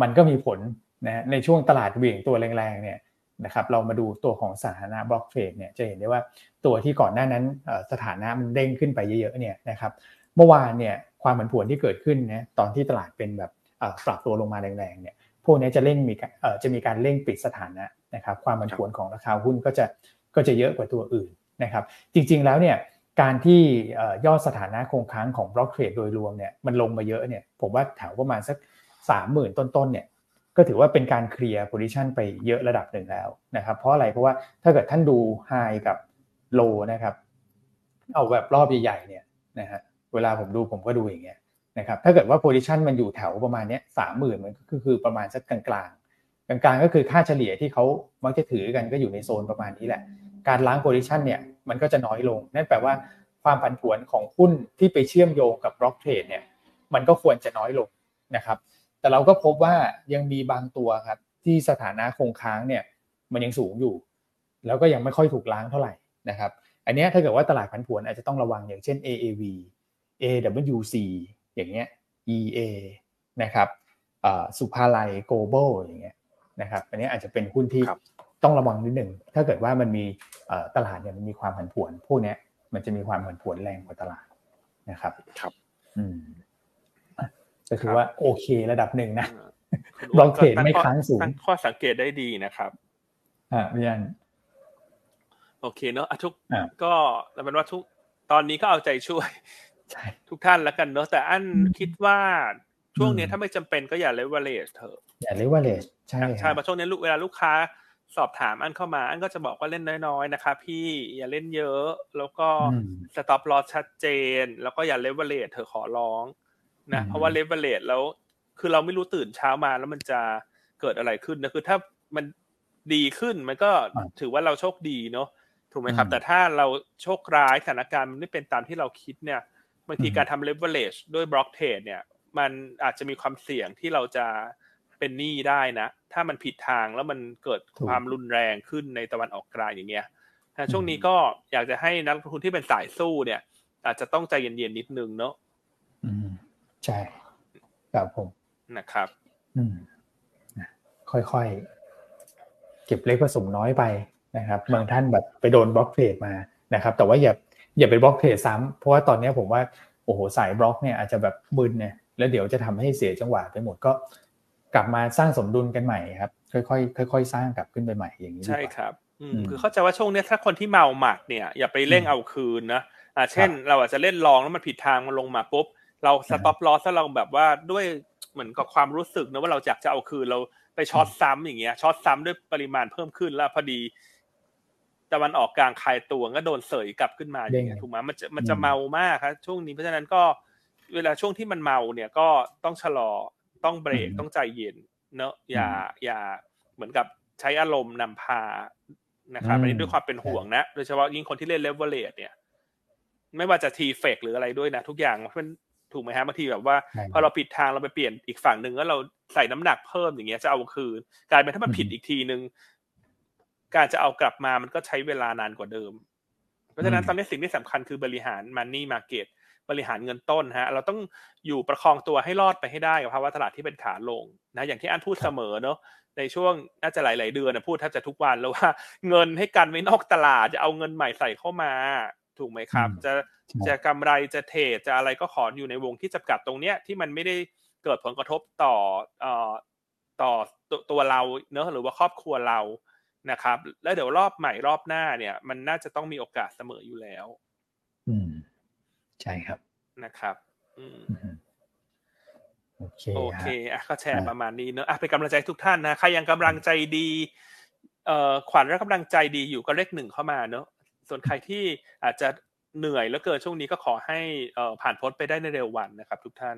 มันก็มีผลนะในช่วงตลาดเหวี่ยงตัวแรงๆเนี่ยนะครับเรามาดูตัวของสถานะบล็อกเทรดเนี่ยจะเห็นได้ว่าตัวที่ก่อนหน้านั้นสถานะมันเด้งขึ้นไปเยอะๆเนี่ยนะครับเมื่อวานเนี่ยความผันผวนที่เกิดขึ้นนะตอนที่ตลาดเป็นแบบปรับตัวลงมาแรงๆเนี่ยพวกนี้จะมีการเร่งปิดสถานะนะครับความผันผวนของราคาหุ้นก็จะเยอะกว่าตัวอื่นนะครับจริงๆแล้วเนี่ยการที่ย่อสถานะคงค้างของบล็อกเทรดโดยรวมเนี่ยมันลงมาเยอะเนี่ยผมว่าแถวประมาณสัก 30,000 ต้นๆเนี่ยก็ถือว่าเป็นการเคลียร์ position ไปเยอะระดับหนึ่งแล้วนะครับเพราะอะไรเพราะว่าถ้าเกิดท่านดู high กับ low นะครับเอาแบบรอบใหญ่ๆเนี่ยนะฮะเวลาผมก็ดูอย่างเงี้ยนะครับถ้าเกิดว่า position มันอยู่แถวประมาณเนี้ย 30,000 มันก็คือประมาณสักกลางๆก็คือค่าเฉลี่ยที่เขามักจะถือกันก็อยู่ในโซนประมาณนี้แหละการล้าง position เนี่ยมันก็จะน้อยลงนั่นแปลว่าความผันผวนของหุ้นที่ไปเชื่อมโยงกับบล็อกเทรดเนี่ยมันก็ควรจะน้อยลงนะครับแต่เราก็พบว่ายังมีบางตัวครับที่สถานะคงค้างเนี่ยมันยังสูงอยู่แล้วก็ยังไม่ค่อยถูกล้างเท่าไหร่นะครับอันนี้ถ้าเกิดว่าตลาดผันผวนอาจจะต้องระวังอย่างเช่น AAV AWC อย่างเงี้ย EA นะครับสุภาลัย Global อย่างเงี้ยนะครับอันนี้อาจจะเป็นหุ้นที่ต้องระวังนิดหนึ่งถ้าเกิดว่ามันมีตลาดเนี่ยมันมีความผันผวนพวกนี้มันจะมีความผันผวนแรงกว่าตลาดนะครับครับก็คือว่าโอเคระดับหนึ่งนะบล็อกเทรดไม่ค้างสูงตั้งข้อสังเกตได้ดีนะครับพี่อันโอเคเนาะทุกก็เราเป็นว่าทุกตอนนี้ก็เอาใจช่วยทุกท่านแล้วกันเนาะแต่อันคิดว่าช่วงนี้ถ้าไม่จำเป็นก็อย่าเลเวอเรจเถอะอย่าเลเวอเรจใช่เพราะช่วงนี้เวลาลูกค้าสอบถามอันเข้ามาอันก็จะบอกว่าเล่นน้อยๆนะคะพี่อย่าเล่นเยอะแล้วก็สต็อปลอสชัดเจนแล้วก็อย่าเลเวอเรจเถอะขอร้องนะเพราะว่าเลเวอเรจแล้วคือเราไม่รู้ตื่นเช้ามาแล้วมันจะเกิดอะไรขึ้นนะคือถ้ามันดีขึ้นมันก็ถือว่าเราโชคดีเนาะถูกไหมครับแต่ถ้าเราโชคร้ายสถานการณ์มันไม่เป็นตามที่เราคิดเนี่ยบางทีการทำเลเวอเรจด้วยบล็อกเทรดเนี่ยมันอาจจะมีความเสี่ยงที่เราจะเป็นหนี้ได้นะถ้ามันผิดทางแล้วมันเกิดความรุนแรงขึ้นในตะวันออกกลางอย่างเงี้ยช่วงนี้ก็อยากจะให้นักลงทุนที่เป็นสายสู้เนี่ยอาจจะต้องใจเย็นๆนิดนึงเนาะใช่ครับผมนะครับค่อยๆเก็บเล็กผสมน้อยไปนะครับบางท่านแบบไปโดนบล็อกเทรดมานะครับแต่ว่าอย่าไปบล็อกเทรดซ้ำเพราะว่าตอนนี้ผมว่าโอ้โหสายบล็อกเนี่ยอาจจะแบบมึนเนี่ยแล้วเดี๋ยวจะทำให้เสียจังหวะไปหมดก็กลับมาสร้างสมดุลกันใหม่ครับค่อยๆสร้างกลับขึ้นไปใหม่อย่างนี้ใช่ครับคือเข้าใจว่าช่วงนี้ถ้าคนที่เมาหมักเนี่ยอย่าไปเร่งเอาคืนนะเช่นเราอาจจะเล่นลองแล้วมันผิดทางมันลงมาปุ๊บเราสต็อปลอสแล้วเราแบบว่าด้วยเหมือนกับความรู้สึกนะว่าเราอยากจะเอาคืนเราไปช็อตซ้ำอย่างเงี้ยช็อตซ้ำด้วยปริมาณเพิ่มขึ้นแล้วพอดี ตะวันออกกลางคลายตัวก็โดนเสยกลับขึ้นมาอย่างเงี้ยถูกมั้ยมันจะเมามากครับช่วงนี้เพราะฉะนั้นก็เวลาช่วงที่มันเมาเนี่ยก็ต้องชะลอต้องเบรกต้องใจเย็นเนาะอย่าเหมือนกับใช้อารมณ์นำพานะครับอันนี้ด้วยความเป็นห่วงนะโดยเฉพาะยิ่งคนที่เล่นเลเวอเรจเนี่ยไม่ว่าจะทีเฟกหรืออะไรด้วยนะทุกอย่างมันถูกมั้ยฮะบางทีแบบว่าพอเราผิดทางเราไปเปลี่ยนอีกฝั่งนึงแล้วเราใส่น้ำหนักเพิ่มอย่างเงี้ยจะเอาคืนกลายเป็นถ้ามันผิดอีกทีนึงการจะเอากลับมามันก็ใช้เวลานานกว่าเดิมเพราะฉะนั้นตอนนี้สิ่งที่สำคัญคือบริหาร Money Market บริหารเงินต้นฮะเราต้องอยู่ประคองตัวให้รอดไปให้ได้กับภาวะตลาดที่เป็นขาลงนะอย่างที่อั้นพูดเสมอเนาะในช่วงน่าจะหลายๆเดือนนะพูดแทบจะทุกวันแล้วว่าเงินให้กันไว้นอกตลาดจะเอาเงินใหม่ใส่เข้ามาถูกไหมครับจะกำไรจะเทรดจะอะไรก็ขออยู่ในวงที่จำกัดตรงเนี้ยที่มันไม่ได้เกิดผลกระทบต่อตัวเราเนอะหรือว่าครอบครัวเรานะครับแล้วเดี๋ยวรอบใหม่รอบหน้าเนี่ยมันน่าจะต้องมีโอกาสเสมออยู่แล้วใช่ครับนะครับโอเคอ่ะก็แชร์ประมาณนี้เนอะอ่ะเป็นกำลังใจทุกท่านนะใครยังกำลังใจดีขวัญและกำลังใจดีอยู่ก็เลขหนึ่งเข้ามาเนอะส่วนใครที่อาจจะเหนื่อยแล้วเกินช่วงนี้ก็ขอให้ผ่านพ้นไปได้ในเร็ววันนะครับทุกท่าน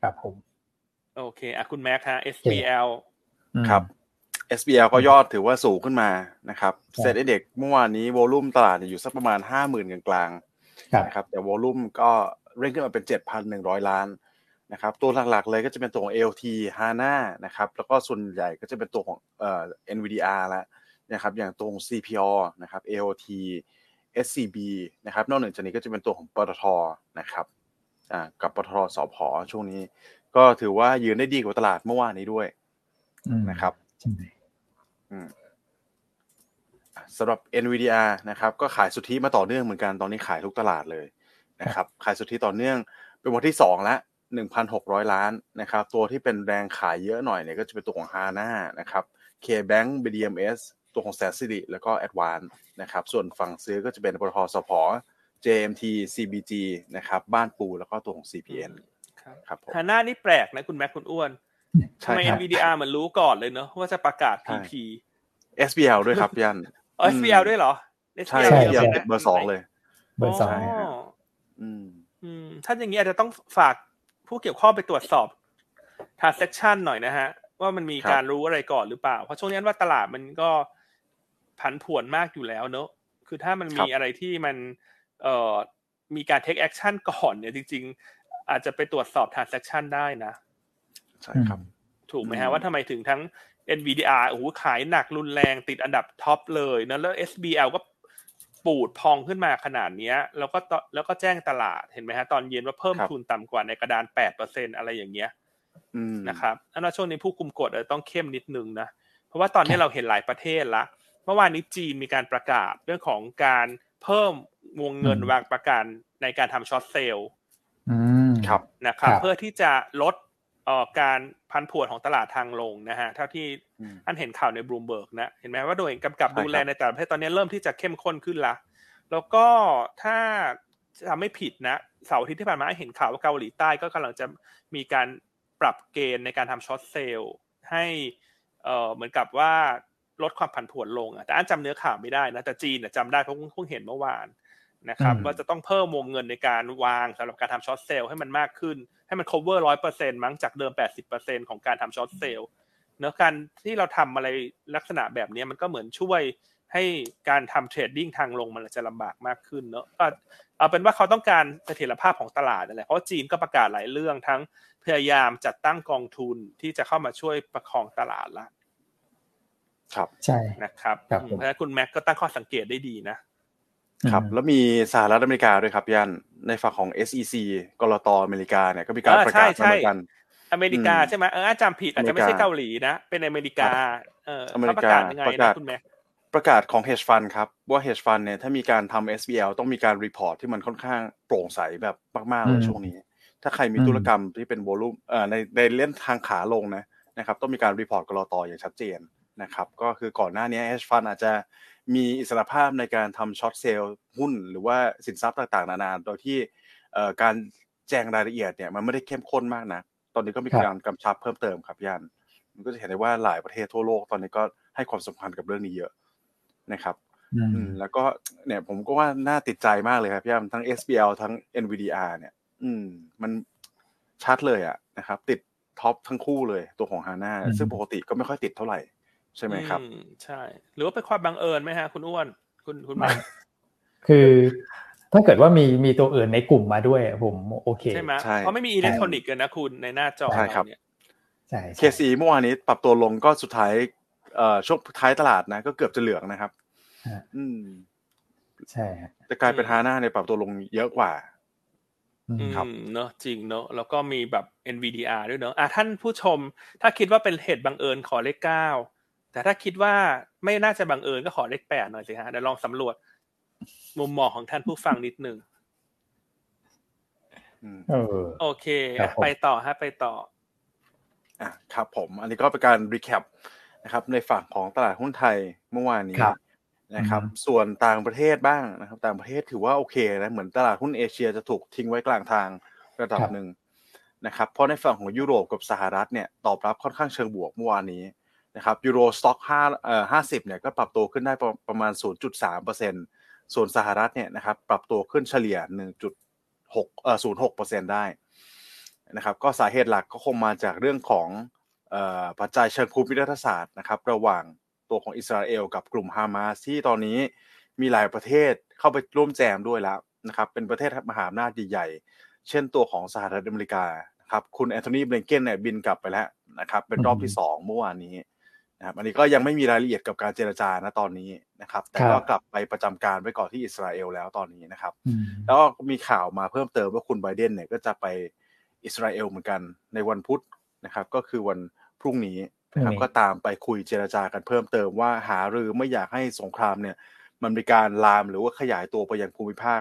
ครับผมโอเคอ่ะคุณแม็กฮะ SBL ครับSBL ก็ยอดถือว่าสูงขึ้นมานะครับ Set Index เมื่อวานนี้โวลุ่มตลาดอยู่สักประมาณ 50,000 กลางๆนะครับแต่โวลุ่มก็เร่งขึ้นมาเป็น 7,100 ล้านนะครับตัวหลักๆเลยก็จะเป็นตัวของ AOT Hana นะครับแล้วก็ส่วนใหญ่ก็จะเป็นตัวของNVDR ละนะครับอย่างตัวของ CPO นะครับ AOT SCB นะครับนอกเหนือจากนี้ก็จะเป็นตัวของปตท.นะครับกับปตท.สผ.ช่วงนี้ก็ถือว่ายืนได้ดีกว่าตลาดเมื่อวานนี้ด้วยนะครับสำหรับ NVDR นะครับก็ขายสุทธิมาต่อเนื่องเหมือนกันตอนนี้ขายทุกตลาดเลยนะครับขายสุทธิต่อเนื่องเป็นวันที่2ละ 1,600 ล้านนะครับตัวที่เป็นแรงขายเยอะหน่อยเนี่ยก็จะเป็นตัวของ Hana นะครับ K Bank BDMS ตัวของแสนสิริแล้วก็ Advance นะครับส่วนฝั่งซื้อก็จะเป็นปตท.สผ. JMT CBG นะครับบ้านปูแล้วก็ตัวของ CPN ครับ Hana นี่แปลกนะคุณแม็กคุณอ้วนทำไม NVDR มันรู้ก่อนเลยเนอะว่าจะประกาศ PP SBL ด้วยครับยัน SBL ด้วยเหรอใช่เบอร์2เลยเบอร์2ถ้าอย่างนี้อาจจะต้องฝากผู้เกี่ยวข้องไปตรวจสอบ transaction หน่อยนะฮะว่ามันมีการรู้อะไรก่อนหรือเปล่าเพราะช่วงนี้ว่าตลาดมันก็ผันผวนมากอยู่แล้วเนอะคือถ้ามันมีอะไรที่มันมีการ take action ก่อนเนี่ยจริงๆอาจจะไปตรวจสอบ transaction ได้นะใช่ครับถูกไหมฮะว่าทำไมถึงทั้ง NVDR โอ้โหขายหนักรุนแรงติดอันดับท็อปเลยนะแล้ว SBL ก็ปูดพองขึ้นมาขนาดนี้แล้วก็แจ้งตลาดเห็นไหมฮะตอนเย็นว่าเพิ่มทุนต่ำกว่าในกระดาน 8% อะไรอย่างเงี้ยนะครับอันนั้นช่วงนี้ผู้คุมกฎต้องเข้มนิดนึงนะเพราะว่าตอนนี้เราเห็นหลายประเทศละเมื่อวานนี้จีนมีการประกาศเรื่องของการเพิ่มวงเงินวางประกันในการทำช็อตเซลล์นะครับเพื่อที่จะลดการพันผวนของตลาดทางลงนะฮะเท่าที่อันเห็นข่าวในบลูมเบิร์กนะเห็นไหมว่าโดยกำกับดูแลในแต่ละประเทศตอนนี้เริ่มที่จะเข้มข้นขึ้นละแล้วก็ถ้าทำไม่ผิดนะเสาร์อาทิตย์ที่ผ่านมาเห็นข่าวว่าเกาหลีใต้ก็กำลังจะมีการปรับเกณฑ์ในการทำช็อตเซลล์ให้เหมือนกับว่าลดความผันผวนลงแต่อันจำเนื้อข่าวไม่ได้นะแต่จีนจำได้เพราะเพิ่งเห็นเมื่อวานนะครับว่าจะต้องเพิ่มวงเงินในการวางสำหรับการทำช็อตเซลล์ให้มันมากขึ้นให้มัน cover 100% มั้งจากเดิม 80% ของการทำช็อตเซลล์เนาะการที่เราทำอะไรลักษณะแบบนี้มันก็เหมือนช่วยให้การทำเทรดดิ้งทางลงมันจะลำบากมากขึ้นเนาะเอาเป็นว่าเขาต้องการเสถียรภาพของตลาดนั่นแหละเพราะจีนก็ประกาศหลายเรื่องทั้งพยายามจัดตั้งกองทุนที่จะเข้ามาช่วยประคองตลาดละครับใช่นะครับเพราะฉะนั้นคุณแม็กก็ตั้งข้อสังเกตได้ดีนะครับแล้วมีสหรัฐอเมริกาด้วยครับย่านในฝั่งของ SEC กลต.อเมริกาเนี่ยก็มีการประกาศเหมือนกันอเมริกาใช่มั้ยอาจารย์ผิดอาจจะไม่ใช่เกาหลีนะเป็นอเมริกาประกาศยังไงนะคุณแม่ประกาศของ H Fund ครับว่า H Fund เนี่ยถ้ามีการทำ SBL ต้องมีการรีพอร์ตที่มันค่อนข้างโปร่งใสแบบมากๆเลยช่วงนี้ถ้าใครมีธุรกรรมที่เป็นโวลุ่มในเล่นทางขาลงนะครับต้องมีการรีพอร์ตกลต.อย่างชัดเจนนะครับก็คือก่อนหน้านี้ H Fund อาจจะมีอิสรภาพในการทำช็อตเซลล์หุ้นหรือว่าสินทรัพย์ต่างๆนานาโดยที่การแจ้งรายละเอียดเนี่ยมันไม่ได้เข้มข้นมากนะตอนนี้ก็มีการกำชับเพิ่มเติมครับย่านมันก็จะเห็นได้ว่าหลายประเทศทั่วโลกตอนนี้ก็ให้ความสำคัญกับเรื่องนี้เยอะ นะครับแล้วก็เนี่ยผมก็ว่าน่าติดใจมากเลยครับพี่อ้ำทั้ง SBL ทั้ง NVDR เนี่ยมันชัดเลยอ่ะนะครับติดท็อปทั้งคู่เลยตัวของ Hana ซึ่งปกติก็ไม่ค่อยติดเท่าไหร่ใช่ไหมครับใช่หรือว่าเป็นความบังเอิญไหมฮะคุณอ้วนคุณมาคือถ้าเกิดว่ามีตัวอื่นในกลุ่มมาด้วยผมโอเคใช่ไหมเพราะไม่มีอิเล็กทรอนิกส์เลยนะคุณในหน้าจอใช่ครับใช่ KCE เมื่อวานนี้ปรับตัวลงก็สุดท้ายช่วงท้ายตลาดนะก็เกือบจะเหลืองนะครับใช่ฮะแต่กลายเป็น Hana ในปรับตัวลงเยอะกว่าครับเนอะจริงเนอะแล้วก็มีแบบ NVDR ด้วยเนอะท่านผู้ชมถ้าคิดว่าเป็นเหตุบังเอิญขอเลข9แต่ถ้าคิดว่าไม่น่าจะบังเอิญก็ขอเลข8หน่อยสิฮะเดี๋ยวลองสำรวจมุมมองของท่านผู้ฟังนิดนึงโอเคไปต่อฮะไปต่อครับผมอันนี้ก็เป็นการรีแคปนะครับในฝั่งของตลาดหุ้นไทยเมื่อวานนี้นะครับส่วนต่างประเทศบ้างนะครับต่างประเทศถือว่าโอเคนะเหมือนตลาดหุ้นเอเชียจะถูกทิ้งไว้กลางทางระดับหนึ่งนะครับเพราะในฝั่งของยุโรปกับสหรัฐเนี่ยตอบรับค่อนข้างเชิงบวกเมื่อวานนี้นะครับยูโรสต็อก50เนี่ยก็ปรับตัวขึ้นได้ประมาณ 0.3% ส่วนสหรัฐเนี่ยนะครับปรับตัวขึ้นเฉลี่ย 0.6% ได้นะครับก็สาเหตุหลักก็คงมาจากเรื่องของปัจจัยเชิงภูมิรัฐศาสตร์นะครับระหว่างตัวของอิสราเอลกับกลุ่มฮามาสที่ตอนนี้มีหลายประเทศเข้าไปร่วมแจมด้วยแล้วนะครับเป็นประเทศมหาอำนาจใหญ่ๆเช่นตัวของสหรัฐอเมริกานะครับคุณแอนโทนี บลิงเคนเนี่ยบินกลับไปแล้วนะครับเป็นรอบที่2เมื่อวานนี้นะครับอันนี้ก็ยังไม่มีรายละเอียดกับการเจรจาณตอนนี้นะครับแต่ก็กลับไปประจำการไว้ก่อนที่อิสราเอลแล้วตอนนี้นะครับแล้วมีข่าวมาเพิ่มเติมว่าคุณไบเดนเนี่ยก็จะไปอิสราเอลเหมือนกันในวันพุธนะครับก็คือวันพรุ่งนี้นะครับก็ตามไปคุยเจรจากันเพิ่มเติมว่าหารือไม่อยากให้สงครามเนี่ยมันมีการลามหรือว่าขยายตัวไปยังภูมิภาค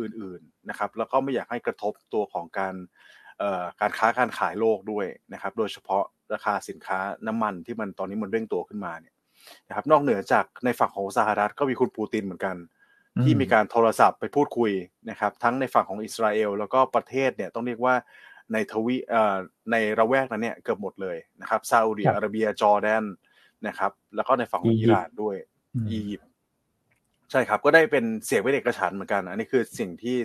อื่นๆนะครับแล้วก็ไม่อยากให้กระทบตัวของการค้าการขายโลกด้วยนะครับโดยเฉพาะราคาสินค้าน้ำมันที่มันตอนนี้มันเร่งตัวขึ้นมาเนี่ยนะครับนอกเหนือจากในฝั่งของสหรัฐก็มีคุณปูตินเหมือนกันที่มีการโทรศัพท์ไปพูดคุยนะครับทั้งในฝั่งของอิสราเอลแล้วก็ประเทศเนี่ยต้องเรียกว่าในในระแวกนั้นเนี่ยเกือบหมดเลยนะครับซาอุดิอาระเบียจอร์แดนนะครับแล้วก็ในฝั่งของอิหร่านด้วยอียิปต์ใช่ครับก็ได้เป็นเสียงเป็นเอกฉันท์เหมือนกันอันนี้คือสิ่งที่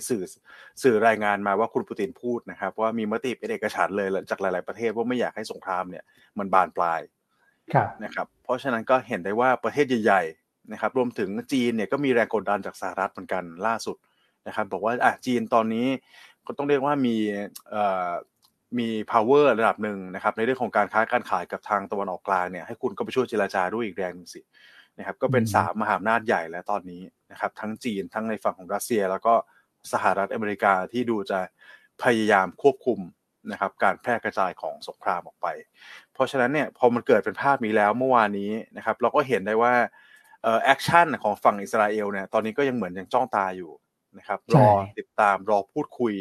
สื่อรายงานมาว่าคุณปูตินพูดนะครับว่ามีมติเป็นเอกฉันท์เลยจากหลายๆประเทศว่าไม่อยากให้สงครามเนี่ยมันบานปลายนะครับเพราะฉะนั้นก็เห็นได้ว่าประเทศใหญ่ๆนะครับรวมถึงจีนเนี่ยก็มีแรงกดดันจากสหรัฐเหมือนกันล่าสุดนะครับบอกว่าจีนตอนนี้ก็ต้องเรียกว่ามี power ระดับหนึ่งนะครับในเรื่องของการค้าการขายกับทางตะวันออกกลางเนี่ยให้คุณก็ไปช่วยเจรจาด้วยอีกแรงนึงสินะครับก็เป็น3มหาอำนาจใหญ่แล้วตอนนี้นะครับทั้งจีนทั้งในฝั่งของรัสเซียแล้วก็สหรัฐอเมริกาที่ดูจะพยายามควบคุมนะครับการแพร่กระจายของสงครามออกไปเพราะฉะนั้นเนี่ยพอมันเกิดเป็นภาพนี้แล้วเมื่อวานนี้นะครับเราก็เห็นได้ว่าแอคชั่นของฝั่งอิสราเอลเนี่ยตอนนี้ก็ยังเหมือนยังจ้องตาอยู่นะครับรอติดตามรอพูดคุย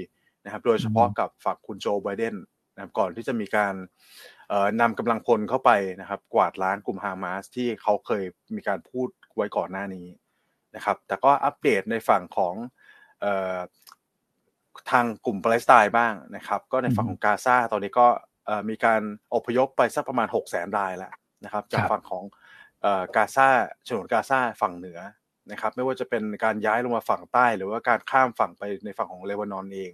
นะครับโดยเฉพาะกับฝั่งคุณโจไบเดนนะครับก่อนที่จะมีการนำกำลังพลเข้าไปนะครับกวาดล้างกลุ่มฮามาสที่เขาเคยมีการพูดไว้ก่อนหน้านี้นะครับแต่ก็อัปเดตในฝั่งของทางกลุ่มปาเลสไตน์บ้างนะครับก็ในฝั่งของกาซาตอนนี้ก็มีการอพยพไปสักประมาณ 600,000 รายแล้วนะครับจากฝั่งของกาซาฉนวนกาซาฝั่งเหนือนะครับไม่ว่าจะเป็นการย้ายลงมาฝั่งใต้หรือว่าการข้ามฝั่งไปในฝั่งของเลบานอนเอง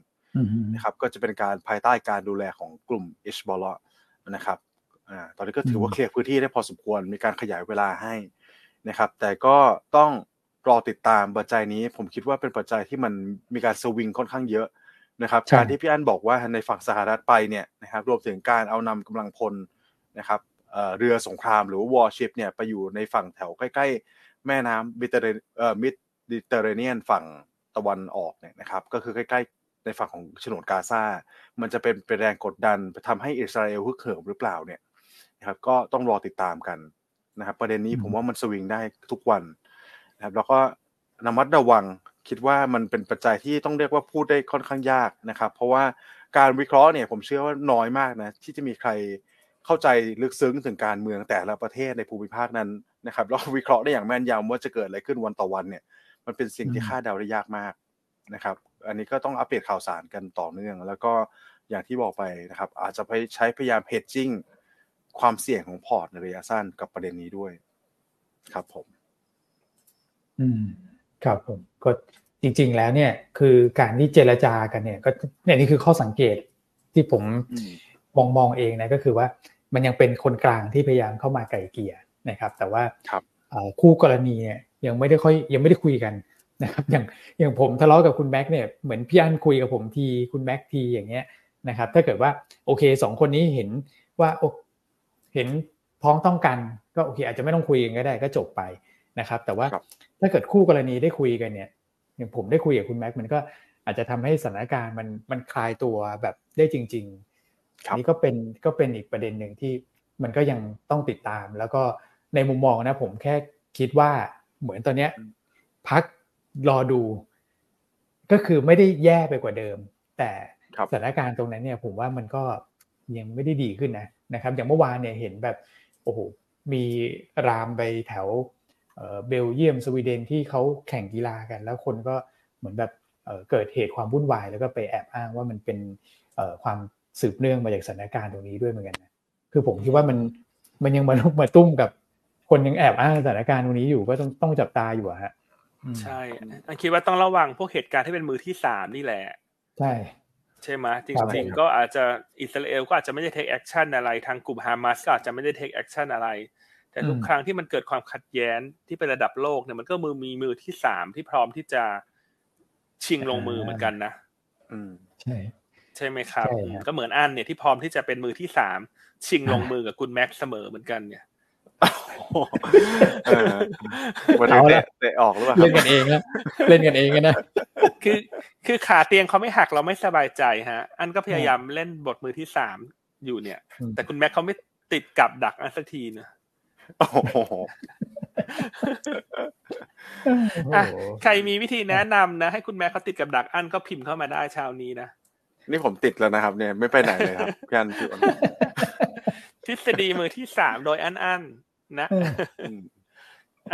นะครับก็จะเป็นการภายใต้การดูแลของกลุ่มอิชบอลนะครับตอนนี้ก็ถือว่าเคลียร์พื้นที่ได้พอสมควรมีการขยายเวลาให้นะครับแต่ก็ต้องรอติดตามปัจจัยนี้ผมคิดว่าเป็นปัจจัยที่มันมีการสวิงค่อนข้างเยอะนะครับการที่พี่อั้นบอกว่าในฝั่งสหรัฐไปเนี่ยนะครับรวมถึงการเอานำกำลังพลนะครับเรือสงครามหรือวอร์ชิพเนี่ยไปอยู่ในฝั่งแถวใกล้ๆแม่น้ำมิดดิเตอร์เรเนียนฝั่งตะวันออกเนี่ยนะครับก็คือใกล้ๆในฝั่งของฉนวนกาซามันจะเป็นแรงกดดันไปทำให้อิสราเอลฮึกเหิมหรือเปล่าเนี่ยนะครับก็ต้องรอติดตามกันนะครับประเด็นนี้ผมว่ามันสวิงได้ทุกวันนะครับแล้วก็ระมัดระวังคิดว่ามันเป็นปัจจัยที่ต้องเรียกว่าพูดได้ค่อนข้างยากนะครับเพราะว่าการวิเคราะห์เนี่ยผมเชื่อว่าน้อยมากนะที่จะมีใครเข้าใจลึกซึ้งถึงการเมืองแต่ละประเทศในภูมิภาคนั้นนะครับแล้ววิเคราะห์ได้อย่างแม่นยำว่าจะเกิดอะไรขึ้นวันต่อวันเนี่ยมันเป็นสิ่งที่คาดเดาได้ยากมากนะครับอันนี้ก็ต้องอัปเดตข่าวสารกันต่อเนื่องแล้วก็อย่างที่บอกไปนะครับอาจจะไปใช้พยายาม hedging ความเสี่ยงของพอร์ตในระยะสั้นกับประเด็นนี้ด้วยครับผม ครับผมก็จริงๆแล้วเนี่ยคือการที่เจรจากันเนี่ยก็เนี่ยนี่คือข้อสังเกตที่ผมมองเองนะก็คือว่ามันยังเป็นคนกลางที่พยายามเข้ามาไกล่เกลี่ยนะครับแต่ว่าคู่กรณีเนี่ยยังไม่ได้คุยกันนะครับอย่างผมทะเลาะกับคุณแม็กเนี่ยเหมือนพี่อั้นคุยกับผมทีคุณแม็กทีอย่างเงี้ยนะครับถ้าเกิดว่าโอเค2คนนี้เห็นว่าเห็นพ้องต้องกันก็โอเคอาจจะไม่ต้องคุยกันก็ได้ก็จบไปนะครับแต่ว่าถ้าเกิดคู่กรณีได้คุยกันเนี่ยอย่างผมได้คุยกับคุณแม็กมันก็อาจจะทำให้สถานการณ์มันคลายตัวแบบได้จริงๆอันนี้ก็เป็นอีกประเด็นหนึ่งที่มันก็ยังต้องติดตามแล้วก็ในมุมมองนะผมแค่คิดว่าเหมือนตอนเนี้ยพักรอดูก็คือไม่ได้แย่ไปกว่าเดิมแต่สถานการณ์ตรงนั้นเนี่ยผมว่ามันก็ยังไม่ได้ดีขึ้นนะครับอย่างเมื่อวานเนี่ยเห็นแบบโอ้โหมีรามไปแถวเบลเยียมสวีเดนที่เขาแข่งกีฬากันแล้วคนก็เหมือนแบบเกิดเหตุความวุ่นวายแล้วก็ไปแอบอ้างว่ามันเป็นความสืบเนื่องมาจากสถานการณ์ตรงนี้ด้วยเหมือนกันนะคือผมคิดว่ามันยังมาตุ้มกับคนยังแอบอ้างสถานการณ์ตรงนี้อยู่ก็ต้องจับตาอยู่ฮะใช่อันคิดว่าต้องระวังพวกเหตุการณ์ที่เป็นมือที่3นี่แหละใช่ใช่ไหมจริงๆก็อาจจะอิสราเอลก็อาจจะไม่ได้ take action อะไรทางกลุ่มฮามาสก็อาจจะไม่ได้ take action อะไรแต่ทุกครั้งที่มันเกิดความขัดแย้งที่เป็นระดับโลกเนี่ยมันก็มีมือที่3ที่พร้อมที่จะชิงลงมือเหมือนกันนะใช่ใช่ไหมครับก็เหมือนอันเนี่ยที่พร้อมที่จะเป็นมือที่3ชิงลงมือกับคุณแม็กซ์เสมอเหมือนกันเนี่ยวันนี้เตะออกหรือเปล่าเล่นกันเองนะคือขาเตียงเขาไม่หักเราไม่สบายใจฮะอันก็พยายามเล่นบทมือที่3อยู่เนี่ยแต่คุณแม็กเขาไม่ติดกับดักอันสักทีนะโอ้โหใครมีวิธีแนะนำนะให้คุณแม็กเขาติดกับดักอันก็พิมพ์เข้ามาได้เช้านี้นะนี่ผมติดแล้วนะครับเนี่ยไม่ไปไหนเลยครับการจุดทฤษฎีมือที่3โดยอั้นๆนะ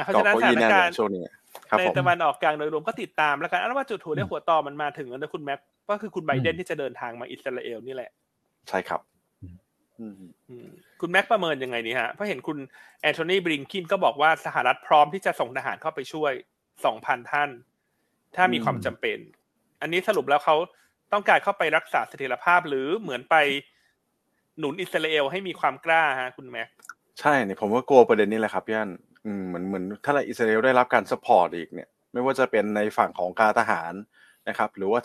เพราะฉะนั้นสถานการณ์ในตะวันออกกลางโดยรวมก็ติดตามแล้วกันอันว่าจุดหัวเรื่องหัวต่อมันมาถึงแล้วนะคุณแม็กก็คือคุณไบเดนที่จะเดินทางมาอิสราเอลนี่แหละใช่ครับคุณแม็กประเมินยังไงดีฮะเพราะเห็นคุณแอนโทนีบริงกินก็บอกว่าสหรัฐพร้อมที่จะส่งทหารเข้าไปช่วย 2,000 ท่านถ้ามีความจำเป็นอันนี้สรุปแล้วเขาต้องการเข้าไปรักษาเสถียรภาพหรือเหมือนไปหนุนอิสราเอลให้มีความกล้าฮะคุณแม็กใช่เนี่ยผมก็กลัวประเด็นนี้แหละครับย่านเหมือนถ้าอิสราเอลได้รับการซัพพอร์ตอีกเนี่ยไม่ว่าจะเป็นในฝั่งของการทหารนะครับหรือว่า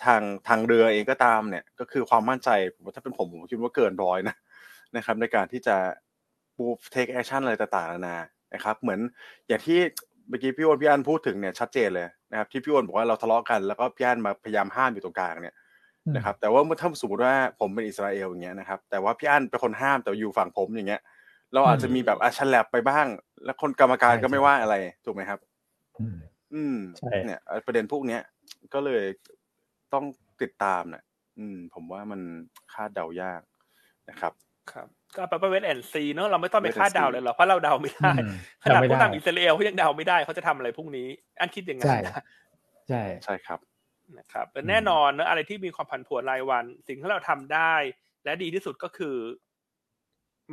ทางเรือเองก็ตามเนี่ยก็คือความมั่นใจถ้าเป็นผมคิดว่าเกินร้อยนะนะครับในการที่จะ move take action อะไรต่างๆนานานะครับเหมือนอย่างที่เมื่อกี้พี่อ้นพี่อันพูดถึงเนี่ยชัดเจนเลยนะครับที่พี่อ้นบอกว่าเราทะเลาะกันแล้วก็พี่อันมาพยายามห้ามอยู่ตรงกลางเนี่ยนะครับแต่ว่าถ้าสมมติว่าผมเป็นอิสราเอลอย่างเงี้ยนะครับแต่ว่าพี่อั้นเป็นคนห้ามแต่อยู่ฝั่งผมอย่างเงี้ยเราอาจจะมีแบบฉลับไปบ้างแล้วคนกรรมการก็ไม่ว่าอะไรถูกไหมครับใช่เนี่ยประเด็นพวกเนี้ยก็เลยต้องติดตามเนี่ยผมว่ามันคาดเดายากนะครับครับก็ไปเวทแอนซีเนาะเราไม่ต้องไปคาดเดาเลยหรอกเพราะเราเดาไม่ได้ขนาดผู้นำอิสราเอลเขายังเดาไม่ได้เขาจะทำอะไรพวกนี้อั้นคิดยังไงใช่ครับนะครับแน่นอนนะอะไรที่มีความผันผวนรายวันสิ่งที่เราทำได้และดีที่สุดก็คือ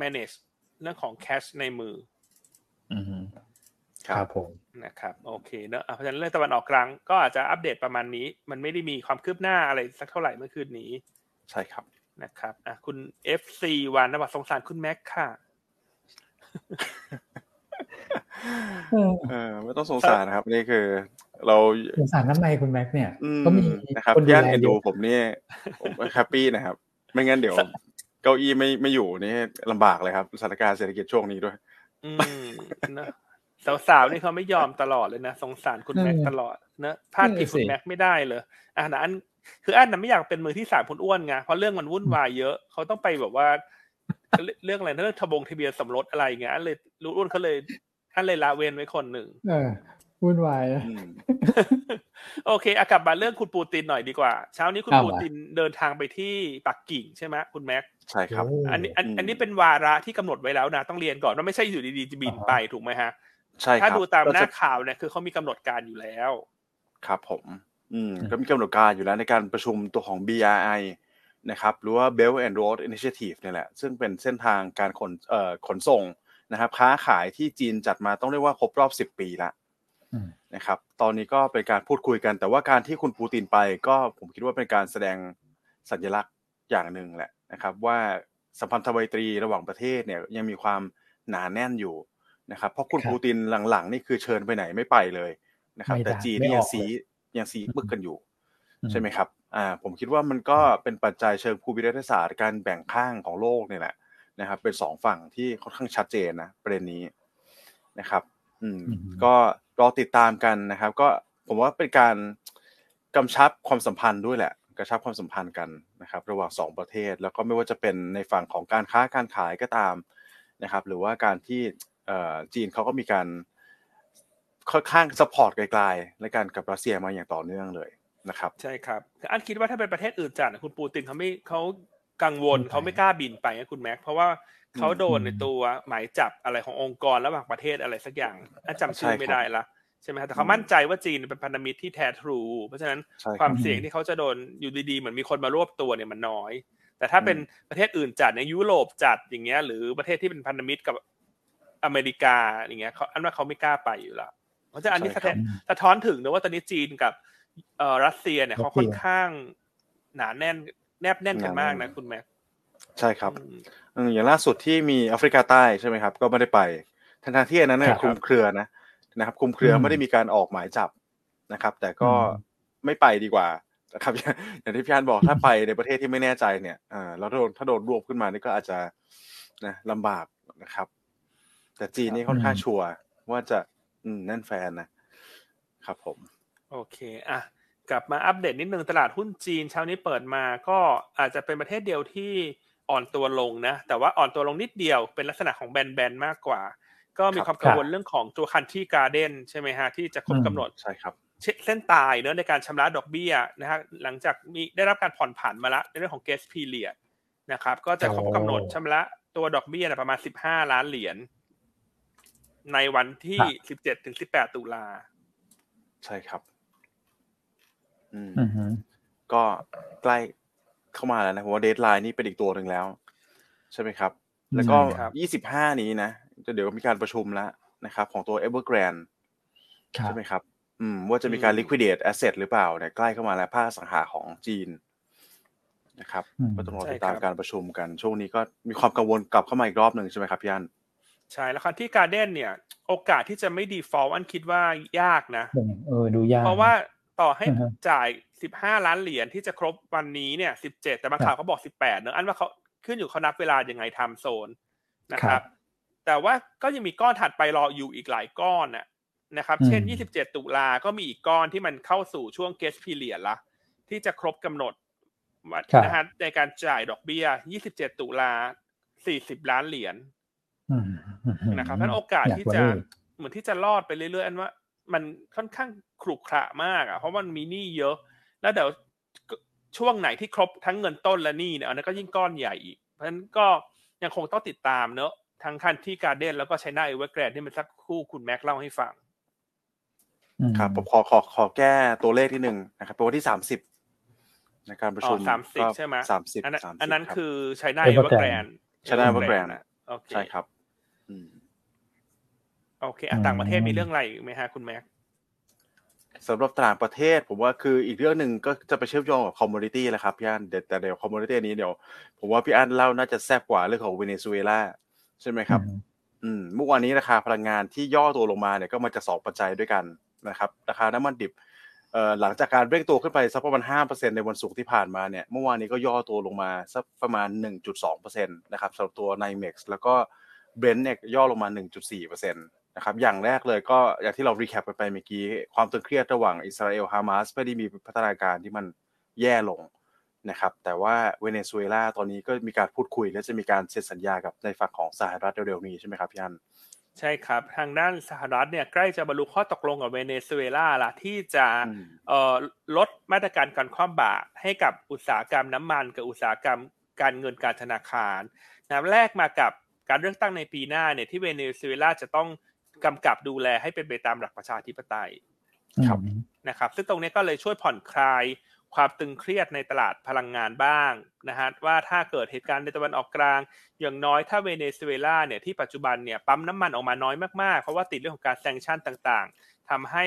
manage เรื่องของ cash ในมือครับผมนะครับโอเคเนอะเพราะฉะนั้นเรื่องตะวันออกกลางก็อาจจะอัปเดตประมาณนี้มันไม่ได้มีความคืบหน้าอะไรสักเท่าไหร่เมื่อคืนนี้ใช่ครับนะครับคุณ FC วันนะบอกสงสารคุณแม็กค่ะไม่ต้องสงสารครับนี่คือเราสงสารน้ำในคุณแม็กเนี่ยก็มีนะครับย่านเอ็นดูผมเนี่ยผมแฮปปี้นะครับไม่งั้นเดี๋ยวเก้าอี้ไม่อยู่นี่ลำบากเลยครับสถานการณ์เศรษฐกิจช่วงนี้ด้วยนะสาวๆนี่เขาไม่ยอมตลอดเลยนะสงสารคุณแม็กตลอดนะพลาดผิดคุณแม็กไม่ได้เลยนะอันคืออันน่ะไม่อยากเป็นมือที่3คนอ้วนไงเพราะเรื่องมันวุ่นวายเยอะเขาต้องไปแบบว่าเรื่องอะไรเรื่องทะเบียนสมรสอะไรอย่างเงี้ยอันเลยรู้อ้วนเขาเลยอันเลยละเว้นไว้คนหนึ่งวุ่นวายนะโอเคกลับมาเรื่องคุณปูตินหน่อยดีกว่าเช้านี้คุณปูตินเดินทางไปที่ปักกิ่งใช่ไหมคุณแม็กใช่ครับอันนี้เป็นวาระที่กำหนดไว้แล้วนะต้องเรียนก่อนว่าไม่ใช่อยู่ดีๆจะบินไปถูกไหมฮะใช่ครับถ้าดูตามหน้าข่าวเนี่ยคือเขามีกำหนดการอยู่แล้วครับผมก็มีกำหนดการอยู่แล้วในการประชุมตัวของ BRI นะครับหรือว่า Belt and Road Initiative นี่แหละซึ่งเป็นเส้นทางการขนส่งนะครับค้าขายที่จีนจัดมาต้องเรียกว่าครบรอบ10 ปีละ นะครับตอนนี้ก็เป็นการพูดคุยกันแต่ว่าการที่คุณปูตินไปก็ผมคิดว่าเป็นการแสดงสัญลักษณ์อย่างหนึ่งแหละนะครับว่าสัมพันธไมตรีระหว่างประเทศเนี่ยยังมีความหนาแน่นอยู่นะครับเพราะคุณปูตินหลังๆนี่คือเชิญไปไหนไม่ไปเลยนะครับแต่จีนนี่ยังซีบึกกันอยู่ใช่ไหมครับผมคิดว่ามันก็เป็นปัจจัยเชิงภูมิรัฐศาสตร์การแบ่งข้างของโลกเนี่ยแหละนะครับเป็นสองฝั่งที่ค่อนข้างชัดเจนนะประเด็นนี้นะครับก็รอติดตามกันนะครับก็ผมว่าเป็นการกำชับความสัมพันธ์ด้วยแหละกระชับความสัมพันธ์กันนะครับระหว่างสองประเทศแล้วก็ไม่ว่าจะเป็นในฝั่งของการค้าการขายก็ตามนะครับหรือว่าการที่จีนเขาก็มีการค่อนข้างซัพพอร์ตไกลๆและการกับรัสเซียมาอย่างต่อเนื่องเลยนะครับใช่ครับอันคิดว่าถ้าเป็นประเทศอื่นจัดคุณปูตินเขากังวลเขาไม่กล้าบินไปนะคุณแม็กเพราะว่าเขาโดนในตัวหมายจับอะไรขององค์กรระหว่างประเทศอะไรสักอย่างจำชื่อไม่ได้ละใช่ไหมครับแต่เขามั่นใจว่าจีนเป็นพันธมิตรที่แท้ทรูเพราะฉะนั้นความเสี่ยงที่เขาจะโดนอยู่ดีๆเหมือนมีคนมารวบตัวเนี่ยมันน้อยแต่ถ้าเป็นประเทศอื่นจัดในยุโรปจัดอย่างเงี้ยหรือประเทศที่เป็นพันธมิตรกับอเมริกาอย่างเงี้ยเขาอันว่าเขาไม่กล้าไปอยู่แล้วเพราะฉะนั้นอันนี้สะท้อนถึงนะว่าตอนนี้จีนกับรัสเซียเนี่ยเขาค่อนข้างหนาแน่นแนบแน่นกันมากนะคุณแม็กใช่ครับอย่างล่าสุดที่มีแอฟริกาใต้ใช่ไหมครับก็ไม่ได้ไปทั้งที่อันนั้นเนี่ยคุมเครือนะครับคุมเครือไม่ได้มีการออกหมายจับนะครับแต่ก็ไม่ไปดีกว่านะครับอย่างที่พี่อันบอกถ้าไปในประเทศที่ไม่แน่ใจเนี่ยแล้วถ้าโดนรวบขึ้นมานี่ก็อาจจะนะลำบากนะครับแต่จีนนี่ค่อนข้างชัวร์ว่าจะแน่นแฟนนะครับผมโอเคอ่ะกลับมาอัปเดตนิดนึงตลาดหุ้นจีนเช้านี้เปิดมาก็อาจจะเป็นประเทศเดียวที่อ่อนตัวลงนะแต่ว่าอ่อนตัวลงนิดเดียวเป็นลักษณะของแบนๆมากกว่าก็มีความกังวลเรื่องของตัวคันที่การ์เด้นใช่ไหมฮะที่จะครบกำหนดใช่ครับเส้นตายเนื้อในการชำระดอกเบี้ยนะฮะหลังจากมีได้รับการผ่อนผันมาละในเรื่องของ grace period นะครับก็จะครบกำหนดชำระตัวดอกเบี้ยประมาณ$15 ล้านในวันที่17-18 ตุลาใช่ครับก็ใกล้เข้ามาแล้วนะผมว่าเดดไลน์นี่เป็นอีกตัวหนึ่งแล้วใช่ไหมครับแล้วก็25นี้นะเดี๋ยวมีการประชุมแล้วนะครับของตัว Evergrande ใช่ไหมครับว่าจะมีการ liquidate asset หรือเปล่าเนี่ยใกล้เข้ามาแล้วภาคสังหาของจีนนะครับก็ต้องรอติดตามการประชุมกันช่วงนี้ก็มีความกังวลกลับเข้ามาอีกรอบหนึ่งใช่ไหมครับพี่อันใช่แล้วคันที่การ์เด้นเนี่ยโอกาสที่จะไม่ default อันคิดว่ายากนะดูยากเพราะว่าต่อให้จ่าย$15 ล้านที่จะครบวันนี้เนี่ย17แต่บางข่าวเขาบอก18เนอะอันว่าเขาขึ้นอยู่เขานับเวลายังไงไทม์โซนนะครับแต่ว่าก็ยังมีก้อนถัดไปรออยู่อีกหลายก้อนนะครับเช่น27ตุลาก็มีอีกก้อนที่มันเข้าสู่ช่วง grace period ละที่จะครบกำหนดนะฮะในการจ่ายดอกเบี้ย27ตุลา$40 ล้านนะครับนั้นโอกาสที่จะเหมือนที่จะรอดไปเรื่อยๆอันว่ามันค่อนข้างขรุขระมากเพราะมันมีหนี้เยอะแล้วเดี๋ยวช่วงไหนที่ครบทั้งเงินต้นและหนี้เนี่ยอันนั้นก็ยิ่งก้อนใหญ่อีกเพราะฉะนั้นก็ยังคงต้องติดตามเนอะทั้งคันที่การ์เด้นแล้วก็ไชน่าเอเวอร์แกรนด์ที่มันสักคู่คุณแม็กเล่าให้ฟังครับผมขอแก้ตัวเลขที่หนึ่งนะครับเป็นวันที่30ในการประชุม30ใช่ไหม30อันนั้นคือไชน่าเอเวอร์แกรนด์ใช่ครับโอเคต่างประเทศมีเรื่องอะไรไหมฮะคุณแม็กสำหรับต่างประเทศผมว่าคืออีกเรื่องหนึ่งก็จะไปเชื่อมโยงกับคอมมูนิตี้แหละครับพี่อันแต่เดี๋ยวคอมมูนิตี้นี้เดี๋ยวผมว่าพี่อันเล่าน่าจะแซ่บกว่าเรื่องของเวเนซุเอลาใช่ไหมครับเมื่อวานนี้ราคาพลังงานที่ย่อตัวลงมาเนี่ยก็มาจาก2ปัจจัยด้วยกันนะครับราคาน้ำมันดิบหลังจากการเร่งตัวขึ้นไปสักประมาณ 5% ในวันศุกร์ที่ผ่านมาเนี่ยเมื่อวานนี้ก็ย่อตัวลงมาสักประมาณ 1.2% นะครับสำหรับตัว NYMEX แล้วก็เบรนท์เนี่ยย่อลงมา 1.4% นะครับอย่างแรกเลยก็อย่างที่เรารีแคปไปเมื่อกี้ความตึงเครียดระหว่างอิสราเอลฮามาสไม่ได้มีพัฒนาการที่มันแย่ลงนะครับแต่ว่าเวเนซุเอลาตอนนี้ก็มีการพูดคุยและจะมีการเซ็นสัญญากับในฝั่งของสหรัฐเร็วๆนี้ใช่ไหมครับพี่อันใช่ครับทางด้านสหรัฐเนี่ยใกล้จะบรรลุข้อตกลงกับเวเนซุเอลาละที่จะลดมาตรการการคว่ำบาตรให้กับอุตสาหกรรมน้ำมันกับอุตสาหกรรมการเงินการธนาคารนะแรกมากับการเลือกตั้งในปีหน้าเนี่ยที่เวเนซุเอลาจะต้องกำกับดูแลให้เป็นไปตามหลักประชาธิปไตยครับนะครับซึ่งตรงนี้ก็เลยช่วยผ่อนคลายความตึงเครียดในตลาดพลังงานบ้างนะฮะว่าถ้าเกิดเหตุการณ์ในตะวันออกกลางอย่างน้อยถ้าเวเนซุเอลาเนี่ยที่ปัจจุบันเนี่ยปั๊มน้ำมันออกมาน้อยมากๆเพราะว่าติดเรื่องของการแซงชั่นต่างๆท ทำให้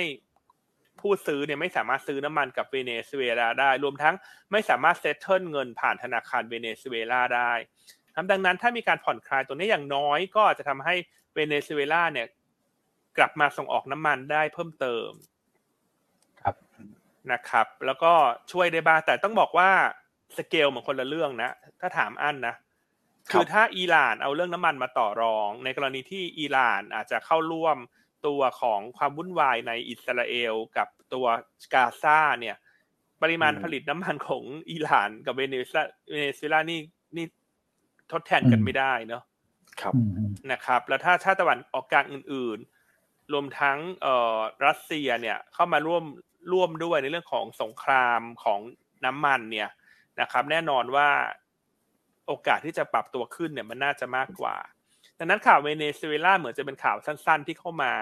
ผู้ซื้อเนี่ยไม่สามารถซื้อน้ำมันกับเวเนซุเอลาได้รวมทั้งไม่สามารถเซ็ตเทิลเงินผ่านธนาคารเวเนซุเอลาได้ดังนั้นถ้ามีการผ่อนคลายตัวนี้อย่างน้อยก็จะทำให้เวเนซุเอลาเนี่ยกลับมาส่งออกน้ำมันได้เพิ่มเติมครับนะครับแล้วก็ช่วยได้บ้างแต่ต้องบอกว่าสเกลเหมือนคนละเรื่องนะถ้าถามอันนะคือถ้าอิหร่านเอาเรื่องน้ำมันมาต่อรองในกรณีที่อิหร่านอาจจะเข้าร่วมตัวของความวุ่นวายในอิสราเอลกับตัวกาซาเนี่ยปริมาณผลิตน้ำมันของอิหร่านกับเวเนซุเอลานี่ทดแทนกันไม่ได้เนาะครับนะครับแล้วถ้าชาติตะวันออกกลางอื่นๆรวมทั้งรัสเซียเนี่ยเข้ามาร่วมด้วยในเรื่องของสงครามของน้ำมันเนี่ยนะครับแน่นอนว่าโอกาสที่จะปรับตัวขึ้นเนี่ยมันน่าจะมากกว่าดังนั้นข่าวเวเนซุเอลาเหมือนจะเป็นข่าวสั้นๆที่เข้ามา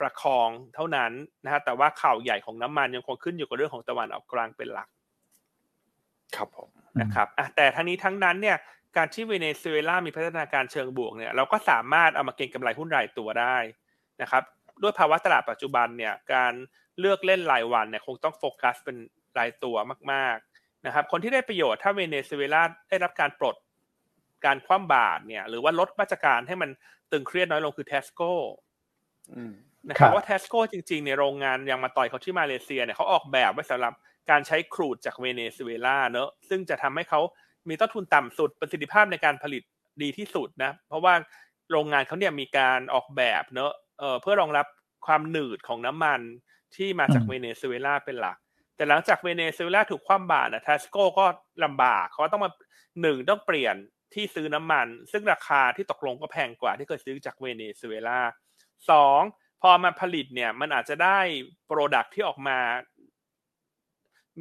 ประคองเท่านั้นนะฮะแต่ว่าข่าวใหญ่ของน้ำมันยังคงขึ้นอยู่กับเรื่องของตะวันออกกลางเป็นหลักครับผมนะครับแต่ทั้งนี้ทั้งนั้นเนี่ยการที่เวเนซุเอลามีพัฒนาการเชิงบวกเนี่ยเราก็สามารถเอามาเก็งกำไรหุ้นรายตัวได้นะครับด้วยภาวะตลาดปัจจุบันเนี่ยการเลือกเล่นรายวันเนี่ยคงต้องโฟกัสเป็นรายตัวมากๆนะครับคนที่ได้ประโยชน์ถ้าเวเนซุเอลาได้รับการปลดการคว่ำบาตรเนี่ยหรือว่าลดมาตรการให้มันตึงเครียดน้อยลงคือ TASCO นะครับว่า TASCO จริงๆในโรงงานยางมะตอยเขาที่มาเลเซียเนี่ยเขาออกแบบไว้สำหรับการใช้ครูดจากเวเนซุเอลาเนอะซึ่งจะทำให้เขามีต้นทุนต่ำสุดประสิทธิภาพในการผลิตดีที่สุดนะเพราะว่าโรงงานเขาเนี่ยมีการออกแบบเนอะเพื่อรองรับความหนืดของน้ำมันที่มาจากเวเนซุเอลาเป็นหลักแต่หลังจากเวเนซุเอลาถูกคว่ำบาตรนะ TASCO ก็ลำบากเขาต้องมาต้องเปลี่ยนที่ซื้อน้ำมันซึ่งราคาที่ตกลงก็แพงกว่าที่เคยซื้อจากเวเนซุเอลา2พอมาผลิตเนี่ยมันอาจจะได้โปรดักต์ที่ออกมา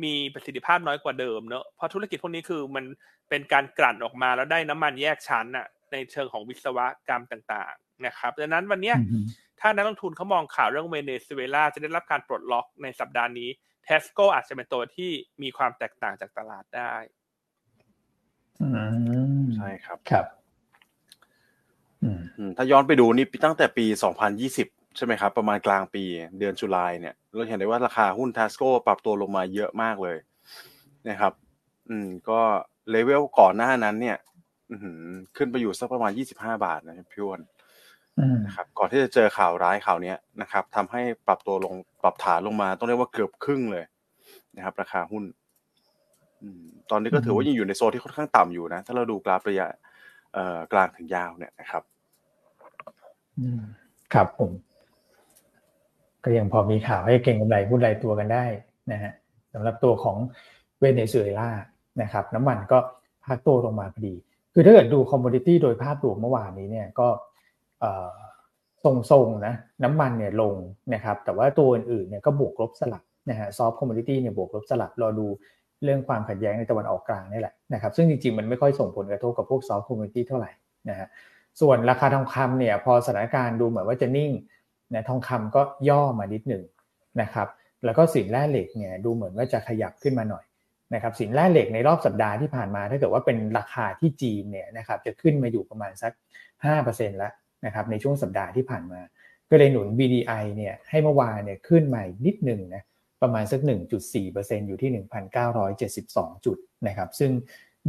มีประสิทธิภาพน้อยกว่าเดิมเนอะเพราะธุรกิจพวกนี้คือมันเป็นการกลั่นออกมาแล้วได้น้ำมันแยกชั้นน่ะในเชิงของวิศวกรรมต่างๆนะครับดังนั้นวันเนี้ยถ้านักลงทุนเขามองข่าวเรื่องเวเนซุเอลาจะได้รับการปลดล็อกในสัปดาห์นี้ TASCO อาจจะเป็นตัวที่มีความแตกต่างจากตลาดได้ใช่ครับครับถ้าย้อนไปดูนี่ตั้งแต่ปี2020ใช่ไหมครับประมาณกลางปีเดือนตุลาเนี่ยเราเห็นได้ว่าราคาหุ้น TASCO ปรับตัวลงมาเยอะมากเลยนะครับก็เลเวลก่อนหน้านั้นเนี่ยขึ้นไปอยู่สักประมาณ25 บาทนะพี่อ้วนนะครับก่อนที่จะเจอข่าวร้ายข่าวนี้นะครับทำให้ปรับตัวลงปรับฐานลงมาต้องเรียกว่าเกือบครึ่งเลยนะครับราคาหุ้นตอนนี้ก็ถือว่ายังอยู่ในโซนที่ค่อนข้างต่ำอยู่นะถ้าเราดูกราฟระยะกลางถึงยาวเนี่ยนะครับครับผมก็ยังพอมีข่าวให้เก่งกำไรหุ้นรายตัวกันได้นะฮะสำหรับตัวของเวเนซุเอลานะครับน้ำมันก็พักตัวลงมาพอดีคือถ้าเกิดดูคอมโมดิตี้โดยภาพรวมเมื่อวานนี้เนี่ยก็ทรงๆนะน้ำมันเนี่ยลงนะครับแต่ว่าตัวอื่นๆเนี่ยก็บวกลบสลับนะฮะซอฟต์คอมโมดิตี้เนี่ยบวกลบสลับรอดูเรื่องความขัดแย้งในตะวันออกกลางนี่แหละนะครับซึ่งจริงๆมันไม่ค่อยส่งผลกระทบกับพวกซอฟต์คอมโมดิตี้เท่าไหร่นะฮะส่วนราคาทองคำเนี่ยพอสถานการณ์ดูเหมือนว่าจะนิ่งนะทองคำก็ย่อมานิดหนึ่งนะครับแล้วก็สินแร่เหล็กเนี่ยดูเหมือนว่าจะขยับขึ้นมาหน่อยนะครับสินแร่เหล็กในรอบสัปดาห์ที่ผ่านมาถ้าเกิดว่าเป็นราคาที่จีนเนี่ยนะครับจะขึ้นมาอยู่ประมาณสัก 5% แล้วนะครับในช่วงสัปดาห์ที่ผ่านมาก็เลยหนุน BDI เนี่ยให้เมื่อวานเนี่ยขึ้นมาอีกนิดนึงนะประมาณสัก 1.4% อยู่ที่ 1,972 จุดนะครับซึ่ง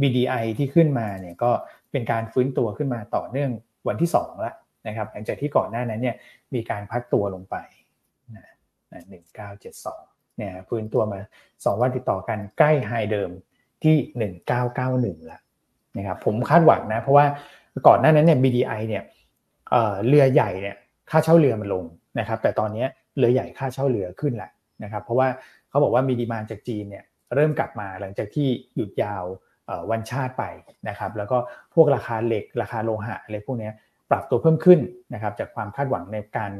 BDI ที่ขึ้นมาเนี่ยก็เป็นการฟื้นตัวขึ้นมาต่อเนื่องวันที่2แล้วนะครับหลังจากที่ก่อนหน้านั้นเนี่ยมีการพักตัวลงไปนะ1972เนี่ยฟื้นตัวมา2วันติดต่อกันใกล้ไฮเดิมที่1991แล้วนะครับผมคาดหวังนะเพราะว่าก่อนหน้านั้นเนี่ย BDI เนี่ยเรือใหญ่เนี่ยค่าเช่าเรือมันลงนะครับแต่ตอนนี้เรือใหญ่ค่าเช่าเรือขึ้นละนะครับเพราะว่าเขาบอกว่ามีดีมานด์จากจีนเนี่ยเริ่มกลับมาหลังจากที่หยุดยาววันชาติไปนะครับแล้วก็พวกราคาเหล็กราคาโลหะอะไรพวกนี้ปรับตัวเพิ่มขึ้นนะครับจากความคาดหวังในการ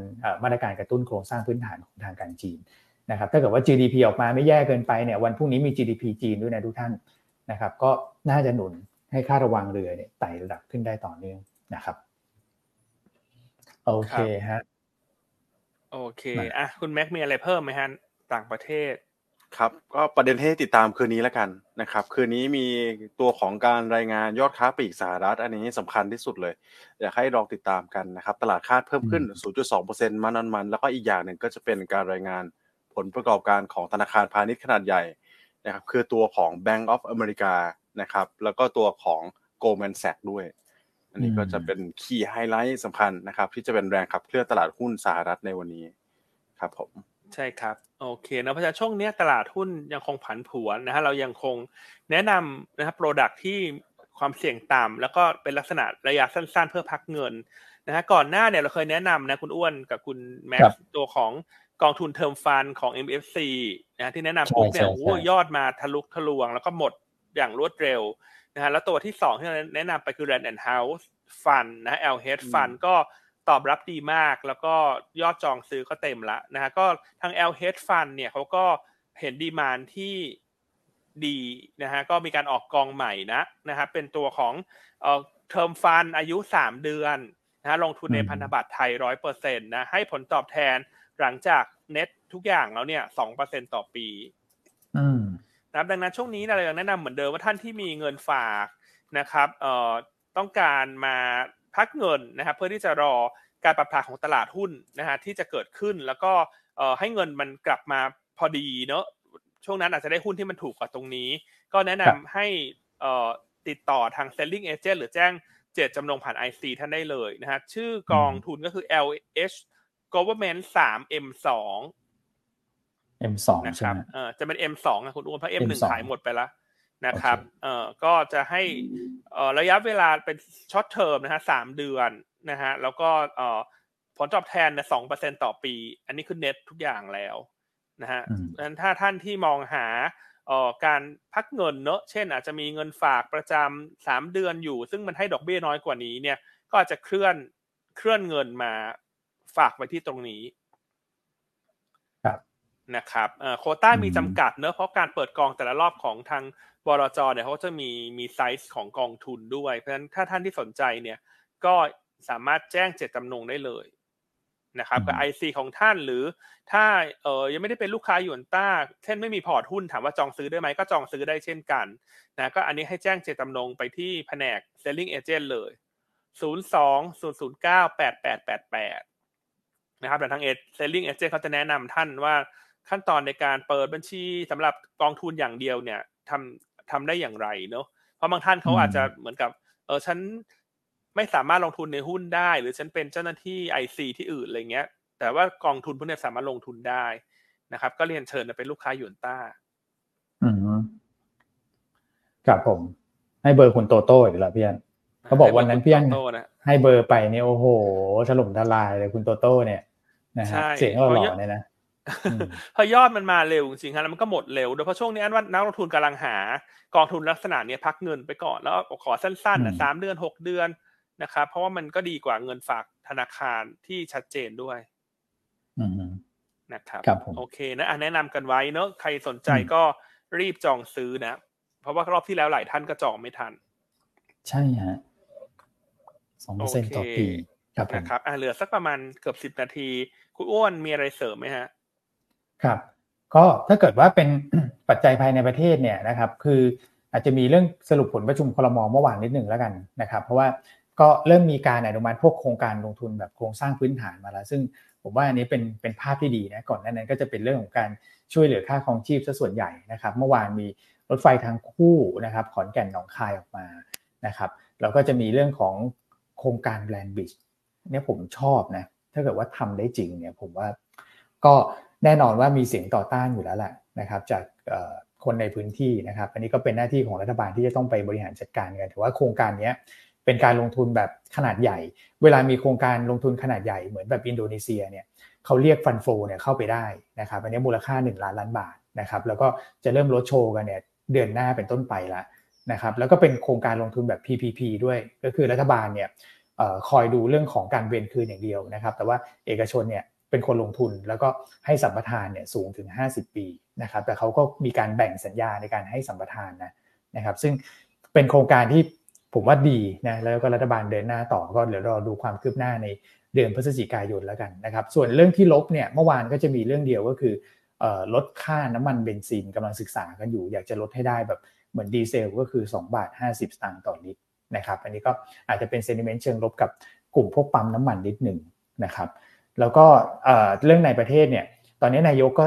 มาตรการกระตุ้นโครงสร้างพื้นฐานของทางการจีนนะครับถ้าเกิดว่า GDP ออกมาไม่แย่เกินไปเนี่ยวันพรุ่งนี้มี GDP จีนด้วยนะทุกท่านนะครับก็น่าจะหนุนให้ค่าระวังเรือเนี่ยไต่ระดับขึ้นได้ต่อเนื่องนะครับโอเคฮะโอเคคุณแม็กมีอะไรเพิ่มไหมฮะต่างประเทศ ครับก็ประเด็นให้ติดตามคืนนี้แล้วกันนะครับคืนนี้มีตัวของการรายงานยอดค้าปลีกสหรัฐอันนี้สำคัญที่สุดเลยอยากให้ลองติดตามกันนะครับตลาดคาดเพิ่มขึ้น 0.2% มันแล้วก็อีกอย่างหนึ่งก็จะเป็นการรายงานผลประกอบการของธนาคารพาณิชย์ขนาดใหญ่นะครับคือตัวของ Bank of America นะครับแล้วก็ตัวของ Goldman Sachs ด้วยอันนี้ก็จะเป็นคีย์ไฮไลท์สำคัญนะครับที่จะเป็นแรงขับเคลื่อนตลาดหุ้นสหรัฐในวันนี้ครับผมใช่ครับโอเคนะเพราะฉะนั้นช่วงนี้ตลาดหุ้นยังคงผันผวนนะฮะเรายังคงแนะนำนะครับโปรดักต์ที่ความเสี่ยงต่ำแล้วก็เป็นลักษณะระยะสั้นๆเพื่อพักเงินนะฮะก่อนหน้าเนี่ยเราเคยแนะนำนะคุณอ้วนกับคุณแม็กซ์ตัวของกองทุนเทอมฟันของ MFC นะที่แนะนำปุ๊บเนี่ยโอ้ยอดมาทะลุทะลวงแล้วก็หมดอย่างรวดเร็วนะฮะแล้วตัวที่2ที่เราแนะนำไปคือ Land and House Fund นะ LH Fund ก็ตอบรับดีมากแล้วก็ยอดจองซื้อก็เต็มละนะฮะก็ทาง LH Fund เนี่ยเขาก็เห็นดีมานด์ที่ดีนะฮะก็มีการออกกองใหม่นะครับเป็นตัวของเทอมฟันอายุ3เดือนนะฮะลงทุนในพันธบัตรไทย 100% นะให้ผลตอบแทนหลังจากเน็ตทุกอย่างแล้วเนี่ย 2% ต่อปีนะครับดังนั้นช่วงนี้เรายังแนะนำเหมือนเดิมว่าท่านที่มีเงินฝากนะครับต้องการมาพักเงินนะครับเพื่อที่จะรอการปรับฐานของตลาดหุ้นนะฮะที่จะเกิดขึ้นแล้วก็ให้เงินมันกลับมาพอดีเนาะช่วงนั้นอาจจะได้หุ้นที่มันถูกกว่าตรงนี้ก็แนะนำให้ติดต่อทาง selling agent หรือแจ้งเจตจำนงผ่าน IC ท่านได้เลยนะฮะชื่อกองทุนก็คือ LH Government 3 M2 M2 นะครับจะเป็น M2 นะคุณอ้วนเพราะ M1 ขายหมดไปแล้วนะครับก็จะให้ระยะเวลาเป็นช็อตเทอมนะฮะ3เดือนนะฮะแล้วก็ผลตอบแทนนะ 2% ต่อปีอันนี้คือเน็ตทุกอย่างแล้วนะฮะงั้นถ้าท่านที่มองหาการพักเงินเนอะเช่นอาจจะมีเงินฝากประจำ3เดือนอยู่ซึ่งมันให้ดอกเบี้ยน้อยกว่านี้เนี่ยก็อาจจะเคลื่อนเงินมาฝากไว้ที่ตรงนี้นะครับโควต้ามีจำกัดเนอะเพราะการเปิดกองแต่ละรอบของทางบลจเนี่ยเขาจะมีไซส์ของกองทุนด้วยเพราะฉะนั้นถ้าท่านที่สนใจเนี่ยก็สามารถแจ้งเจตจำนงได้เลยนะครับกับ IC ของท่านหรือถ้ายังไม่ได้เป็นลูกค้ายูนต้าเช่นไม่มีพอร์ตหุ้นถามว่าจองซื้อได้ไหมก็จองซื้อได้เช่นกันนะก็อันนี้ให้แจ้งเจตจำนงไปที่แผนก Selling Agent เลย02-009-8888นะครับแต่ทาง Selling Agent เขาจะแนะนำท่านว่าขั้นตอนในการเปิดบัญชีสำหรับกองทุนอย่างเดียวเนี่ยทำได้อย่างไรเนาะเพราะบางท่านเขาอาจจะเหมือนกับฉันไม่สามารถลงทุนในหุ้นได้หรือฉันเป็นเจ้าหน้าที่ IC ที่อื่นอะไรเงี้ยแต่ว่ากองทุนพวกนี้สามารถลงทุนได้นะครับก็เรียนเชิญเป็นลูกค้ายูนต้าครับผมให้เบอร์คุณโตโต้อยู่แล้วพี่อันเขาบอกวันนั้นพี่อันให้เบอร์ไปเนี่ยโอ้โหถล่มทลายเลยคุณโตโต้เนี่ยนะฮะเสียงหล่อๆเนี่ยนะพอยอดมันมาเร็วจริงๆฮะแล้วมันก็หมดเร็วโดยเฉพาะช่วงนี้อันว่านักลงทุนกำลังหากองทุนลักษณะนี้พักเงินไปก่อนแล้วขอสั้นๆนะ3เดือน6เดือนนะครับเพราะว่ามันก็ดีกว่าเงินฝากธนาคารที่ชัดเจนด้วยนะครับโอเคนะแนะนำกันไว้เนอะใครสนใจก็รีบจองซื้อนะเพราะว่ารอบที่แล้วหลายท่านก็จองไม่ทันใช่ฮะ 2% ต่อปีนะครับเหลือสักประมาณเกือบ10นาทีคุณอ้วนมีอะไรเสริมไหมฮะครับก็ถ้าเกิดว่าเป็นปัจจัยภายในประเทศเนี่ยนะครับคืออาจจะมีเรื่องสรุปผลประชุมครม.เมื่อวานนิดหนึ่งแล้วกันนะครับเพราะว่าก็เริ่มมีการอนุมัติพวกโครงการลงทุนแบบโครงสร้างพื้นฐานมาแล้วซึ่งผมว่าอันนี้เป็นภาพที่ดีนะก่อนหน้านั้นก็จะเป็นเรื่องของการช่วยเหลือค่าครองชีพซะส่วนใหญ่นะครับเมื่อวานมีรถไฟทางคู่นะครับขอนแก่นหนองคายออกมานะครับแล้วก็จะมีเรื่องของโครงการแลนด์บริดจ์เนี่ยผมชอบนะถ้าเกิดว่าทำได้จริงเนี่ยผมว่าก็แน่นอนว่ามีเสียงต่อต้านอยู่แล้วแหละนะครับจากคนในพื้นที่นะครับอันนี้ก็เป็นหน้าที่ของรัฐบาลที่จะต้องไปบริหารจัดการกันแต่ว่าโครงการนี้เป็นการลงทุนแบบขนาดใหญ่เวลามีโครงการลงทุนขนาดใหญ่เหมือนแบบอินโดนีเซียเนี่ยเขาเรียกฟันโฟเนี่ยเข้าไปได้นะครับอันนี้มูลค่า1ล้านล้านบาทนะครับแล้วก็จะเริ่มลดโชว์กันเนี่ยเดือนหน้าเป็นต้นไปละนะครับแล้วก็เป็นโครงการลงทุนแบบ PPP ด้วยก็คือรัฐบาลเนี่ยคอยดูเรื่องของการเวนคืนอย่างเดียวนะครับแต่ว่าเอกชนเนี่ยเป็นคนลงทุนแล้วก็ให้สัมปทานเนี่ยสูงถึง50ปีนะครับแต่เขาก็มีการแบ่งสัญญาในการให้สัมปทานนะครับซึ่งเป็นโครงการที่ผมว่าดีนะแล้วก็รัฐบาลเดินหน้าต่อก็เดี๋ยวรอดูความคืบหน้าในเดือนพฤศจิกายนแล้วกันนะครับส่วนเรื่องที่ลบเนี่ยเมื่อวานก็จะมีเรื่องเดียวก็คือ ลดค่าน้ำมันเบนซินกำลังศึกษากันอยู่อยากจะลดให้ได้แบบเหมือนดีเซลก็คือ2.50 บาทต่อลิตรนะครับอันนี้ก็อาจจะเป็นเซนิเมนต์เชิงลบกับกลุ่มพวกปั๊มน้ำมันนิดหนึ่งนะครับแล้วก็เรื่องในประเทศเนี่ยตอนนี้นายกก็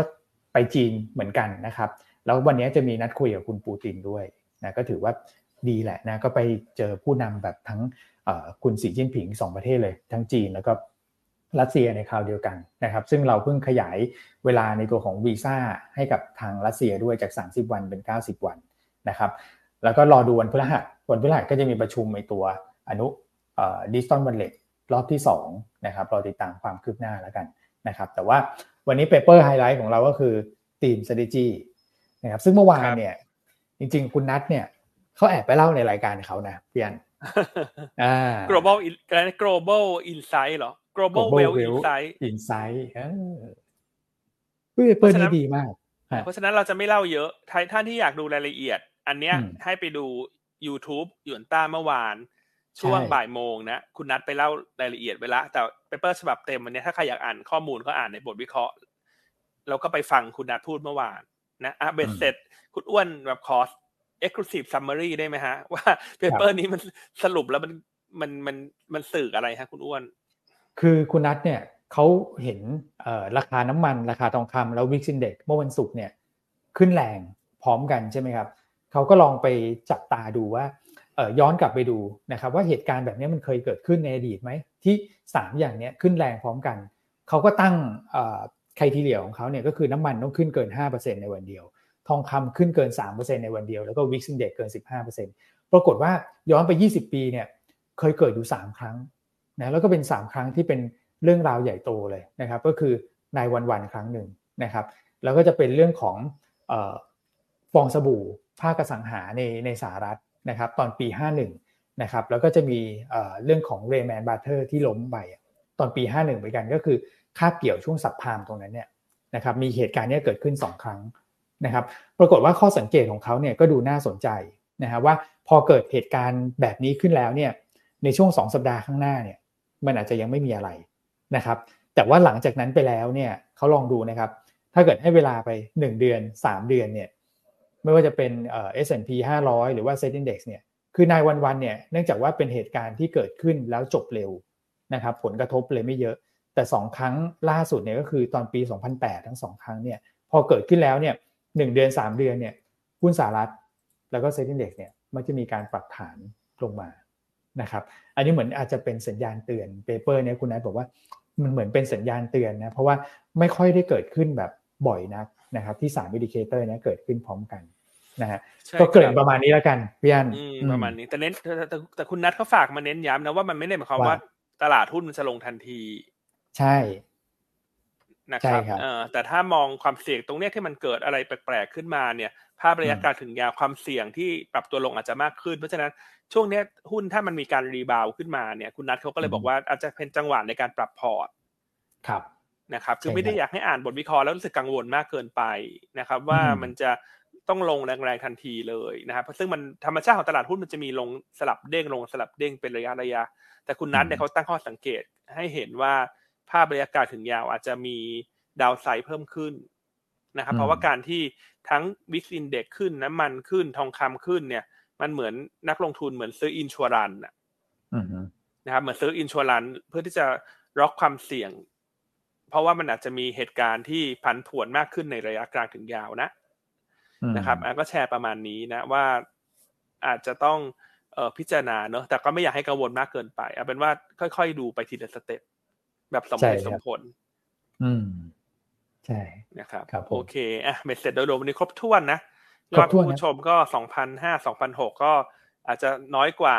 ไปจีนเหมือนกันนะครับแล้ววันนี้จะมีนัดคุยกับคุณปูตินด้วยนะก็ถือว่าดีแหละนะก็ไปเจอผู้นำแบบทั้งคุณสีจิ้นผิง2ประเทศเลยทั้งจีนแล้วก็รัสเซียในคราวเดียวกันนะครับซึ่งเราเพิ่งขยายเวลาในตัวของวีซ่าให้กับทางรัสเซียด้วยจาก30วันเป็น90วันนะครับแล้วก็รอดูวันพฤหัสก็จะมีประชุมในตัวอนุDigital Wallet รอบที่2นะครับรอติดตามความคืบหน้าแล้วกันนะครับแต่ว่าวันนี้ paper highlight ของเราก็คือ Team Strategy นะครับซึ่งเมื่อวานเนี่ยจริงๆคุณนัทเนี่ยเขาแอบไปเล่าในรายการเขานะเพียนglobal insight หรอ global wealth insight เปิดดีมากเพราะฉะนั้นเราจะไม่เล่าเยอะท่านที่อยากดูรายละเอียดอันเนี้ยให้ไปดู YouTube ยูนต้าเมื่อวานช่วงบ่ายโมงนะคุณนัทไปเล่ารายละเอียดไว้ละแต่เปเปอร์ฉบับเต็มวันนี้ถ้าใครอยากอ่านข้อมูลก็อ่านในบทวิเคราะห์แล้วก็ไปฟังคุณนัทพูดเมื่อวานนะเบ็ดเสร็จคุณอ้วนแบบคอร์สExclusive Summary ได้ไหมฮะว่าเปเปอร์นี้มันสรุปแล้วมันสื่ออะไรฮะคุณอ้วนคือคุณนัทเนี่ยเขาเห็นราคาน้ำมันราคาทองคำแล้ว Wix Index เมื่อวันศุกร์เนี่ยขึ้นแรงพร้อมกันใช่ไหมครับเขาก็ลองไปจับตาดูว่าย้อนกลับไปดูนะครับว่าเหตุการณ์แบบนี้มันเคยเกิดขึ้นในอดีตไหมที่3อย่างเนี้ยขึ้นแรงพร้อมกันเขาก็ตั้งcriteria ของเขาเนี่ยก็คือน้ำมันต้องขึ้นเกิน 5% ในวันเดียวทองคำขึ้นเกิน 3% ในวันเดียวแล้วก็ Wix Index เกิน 15% ปรากฏว่าย้อนไป20ปีเนี่ยเคยเกิดอยู่3ครั้งนะแล้วก็เป็น3ครั้งที่เป็นเรื่องราวใหญ่โตเลยนะครับก็คือนายวันๆครั้งหนึ่งนะครับแล้วก็จะเป็นเรื่องของฟองสบู่ภาคอสังหาในสหรัฐนะครับตอนปี51นะครับแล้วก็จะมีเรื่องของ Lehman Brothers ที่ล้มไปตอนปี51เหมือนกันก็คือคาบเกี่ยวช่วงซับไพรม์ตรงนั้นเนี่ยนะครับมีเหตุการณ์นี้เกิดขึ้น2ครั้งนะครับปรากฏว่าข้อสังเกตของเขาเนี่ยก็ดูน่าสนใจนะฮะว่าพอเกิดเหตุการณ์แบบนี้ขึ้นแล้วเนี่ยในช่วง2สัปดาห์ข้างหน้าเนี่ยมันอาจจะยังไม่มีอะไรนะครับแต่ว่าหลังจากนั้นไปแล้วเนี่ยเขาลองดูนะครับถ้าเกิดให้เวลาไป1เดือน3เดือนเนี่ยไม่ว่าจะเป็นS&P 500หรือว่า Set Index เนี่ยคือนายวันๆเนี่ยเนื่องจากว่าเป็นเหตุการณ์ที่เกิดขึ้นแล้วจบเร็วนะครับผลกระทบเลยไม่เยอะแต่2ครั้งล่าสุดเนี่ยก็คือตอนปี2008ทั้ง2ครั้งเนี่ยพอเกิดขึ้นแล้วเนี่ย1เดือน3เดือนเนี่ยหุ้นสหรัฐแล้วก็ Set Index เนี่ยมันจะมีการปรับฐานลงมานะครับอันนี้เหมือนอาจจะเป็นสัญญาณเตือนเปเปอร์เนี่ยคุณนายบอกว่ามันเหมือนเป็นสัญญาณเตือนนะเพราะว่าไม่ค่อยได้เกิดขึ้นแบบบ่อยนักนะครับที่3 indicator เนี่ยเกิดขึ้นพร้อมกันนะฮะก็เกิดประมาณนี้แล้วกันพี่อันประมาณนี้แต่เน้นแต่คุณนัทเขาฝากมาเน้นย้ำนะว่ามันไม่ได้หมายความว่าตลาดหุ้นมันจะลงทันทีใช่นะครับแต่ถ้ามองความเสี่ยงตรงเนี้ยที่มันเกิดอะไรแปลกๆขึ้นมาเนี่ยภาพระยะกลางถึงยาวความเสี่ยงที่ปรับตัวลงอาจจะมากขึ้นเพราะฉะนั้นช่วงเนี้ยหุ้นถ้ามันมีการรีบาวขึ้นมาเนี่ยคุณนัทเขาก็เลยบอกว่าอาจจะเป็นจังหวะในการปรับพอร์ตครับนะครับคือไม่ได้อยากให้อ่านบทวิเคราะห์แล้วรู้สึกกังวลมากเกินไปนะครับว่ามันจะต้องลงแรงๆทันทีเลยนะครับเพราะซึ่งมันธรรมชาติของตลาดหุ้นมันจะมีลงสลับเด้งลงสลับเด้งเป็นระยะแต่คุณนัทเนี่ยเขาตั้งข้อสังเกตให้เห็นว่าภาพบรรยากาศถึงยาวอาจจะมีดาวไซด์เพิ่มขึ้นนะครับเพราะว่าการที่ทั้ง Wix Index ขึ้นน้ำมันขึ้นทองคำขึ้นเนี่ยมันเหมือนนักลงทุนเหมือนซื้ออินชัวรันซ์นะครับเหมือนซื้ออินชัวรันซ์เพื่อที่จะล็อกความเสี่ยงเพราะว่ามันอาจจะมีเหตุการณ์ที่ผันผวนมากขึ้นในระยะกลางถึงยาวนะครับก็แชร์ประมาณนี้นะว่าอาจจะต้องพิจารณาเนอะแต่ก็ไม่อยากให้กังวลมากเกินไปเอาเป็นว่าค่อยๆดูไปทีละสเต็ปแบบสมเหตุสมผลใช่นะครับโอเคเบ็ดเสร็จโดยรวมวันนี้ครบถ้วนนะยอดผู้ชมก็ 2,500 2,600 ก็อาจจะน้อยกว่า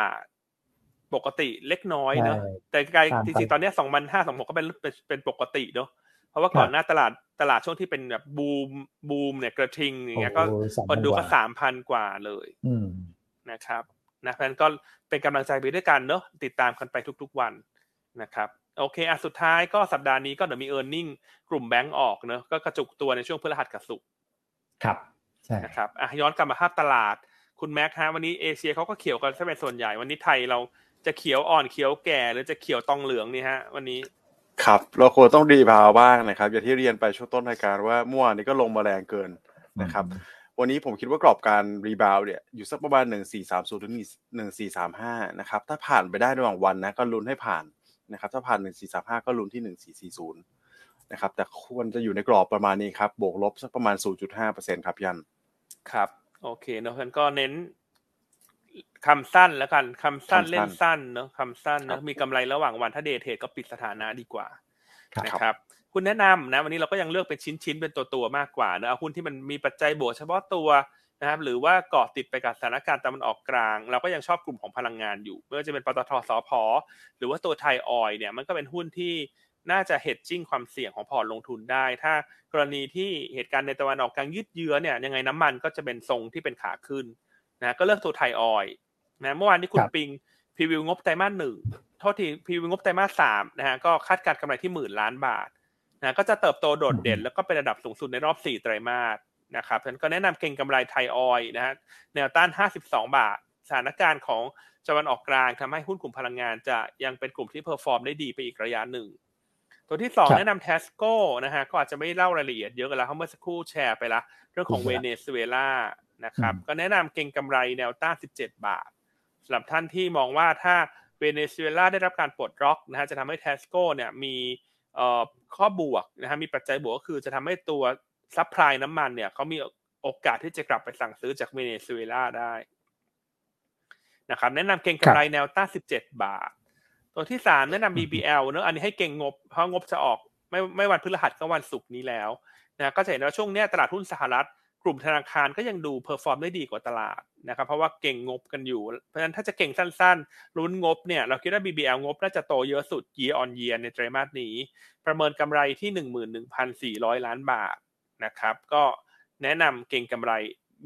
ปกติเล็กน้อยเนาะแต่จริงๆตอนนี้ 2,500 2,600 ก็เป็นปกติเนาะเพราะว่าก่อนหน้าตลาดช่วงที่เป็นแบบบูมเนี่ยกระทิงอย่างเงี้ยก็คนดูก็ 3,000 กว่าเลยนะครับนะเพราะฉะนั้นก็เป็นกำลังใจไปด้วยกันเนาะติดตามกันไปทุกๆวันนะครับโอเคสุดท้ายก็สัปดาห์นี้ก็เดี๋ยวมี earning กลุ่มแบงก์ออกเนอะก็กระจุกตัวในช่วงพฤหัสกับศุกร์ครับใช่นะครับย้อนกลับมาภาพตลาดคุณแม็กฮะวันนี้เอเชียเขาก็เขียวกันซะเป็นส่วนใหญ่วันนี้ไทยเราจะเขียวอ่อนเขียวแก่หรือจะเขียวตองเหลืองนี่ฮะวันนี้ ครับเราควรต้องรีบาวบ้างนะครับอย่างที่เรียนไปช่วงต้นรายการว่าเมื่อวานนี้ก็ลงมาแรงเกินนะครับวันนี้ผมคิดว่ากรอบการรีบาวเนี่ยอยู่สักประมาณ 1,430 ถึง 1,435 นะครับถ้าผ่านไปได้ระหว่างวันนะก็ลุ้นให้ผ่านนะครับถ้าผ่าน 1,435 ก็ลุ้นที่ 1,440 นะครับแต่ควรจะอยู่ในกรอบประมาณนี้ครับบวกลบสักประมาณ 0.5% ครับยันครับโอเคเนาะก็เน้นคำสั้นแล้วกันคำสั้นเล่นสั้นเนาะคำสั้นนะมีกำไรระหว่างวันถ้าเดย์เทรดก็ปิดสถานะดีกว่านะครับคุณแนะนำนะวันนี้เราก็ยังเลือกเป็นชิ้นๆเป็นตัวๆมากกว่านะเอาหุ้นที่มันมีปัจจัยบวกเฉพาะตัวนะครับหรือว่าเกาะติดไปกับสถานการณ์ตะวันออกกลางเราก็ยังชอบกลุ่มของพลังงานอยู่ไม่ว่าจะเป็นปตท.สผ.หรือว่าตัวไทยออยล์เนี่ยมันก็เป็นหุ้นที่น่าจะ hedging ความเสี่ยงของพอร์ตลงทุนได้ถ้ากรณีที่เหตุการณ์ในตะวันออกกลางยืดเยื้อเนี่ยยังไงน้ำมันก็จะเป็นทรงที่เป็นขาขึ้นนะก็เลือกตัวไทยออยล์นะเมื่อวานนี้คุณปิงพรีวิวงบไตรมาส1โทษทีพรีวิวงบไตรมาส3นะฮะก็คาดการณ์กำไรที่10,000 ล้านบาทนะก็จะเติบโตโดดเด่นแล้วก็เป็นระดับสูงสุดในรอบ4ไตรมาสนะครับฉะนั้นก็แนะนำเก็งกำไรไทยออยล์นะฮะแนวต้าน52 บาทสถานการณ์ของตะวันออกกลางทำให้หุ้นกลุ่มพลังงานจะยังเป็นกลุ่มที่เพอร์ฟอร์มได้ดีไปอีกระยะหนึ่งตัวที่2แนะนำ TASCO นะฮะก็อาจจะไม่เล่ารายละเอียดเยอะกันแล้วเพราะเมื่อสักครู่แชร์ไปละเรื่องของเวเนซุเอลานะครับก็แนะนำเก็งกำไรแนวต้าน17 บาทสำหรับท่านที่มองว่าถ้าเวเนซุเอลาได้รับการปลดล็อกนะฮะจะทำให้ TASCO เนี่ยมีข้อบวกนะฮะมีปัจจัยบวกก็คือจะทำให้ตัวซัพพลายน้ำมันเนี่ยเขามีโอกาสที่จะกลับไปสั่งซื้อจากเวเนซุเอลาได้นะครับแนะนำเก็งกำไรแนวต้าน17 บาทตัวที่3แนะนำ BBL เนอะอันนี้ให้เก็งงบเพราะงบจะออกไม่วันพฤหัสก็วันศุกร์นี้แล้วนะก็จะเห็นว่าช่วงนี้ตลาดหุ้นสหรัฐกลุ่มธนาคารก็ยังดูเพอร์ฟอร์มได้ดีกว่าตลาดนะครับเพราะว่าเก่งงบกันอยู่เพราะฉะนั้นถ้าจะเก่งสั้นๆลุ้นงบเนี่ยเราคิดว่า BBL งบน่าจะโตเยอะสุด year on year ในไตรมาสนี้ประเมินกำไรที่ 11,400 ล้านบาทนะครับก็แนะนำเก่งกำไร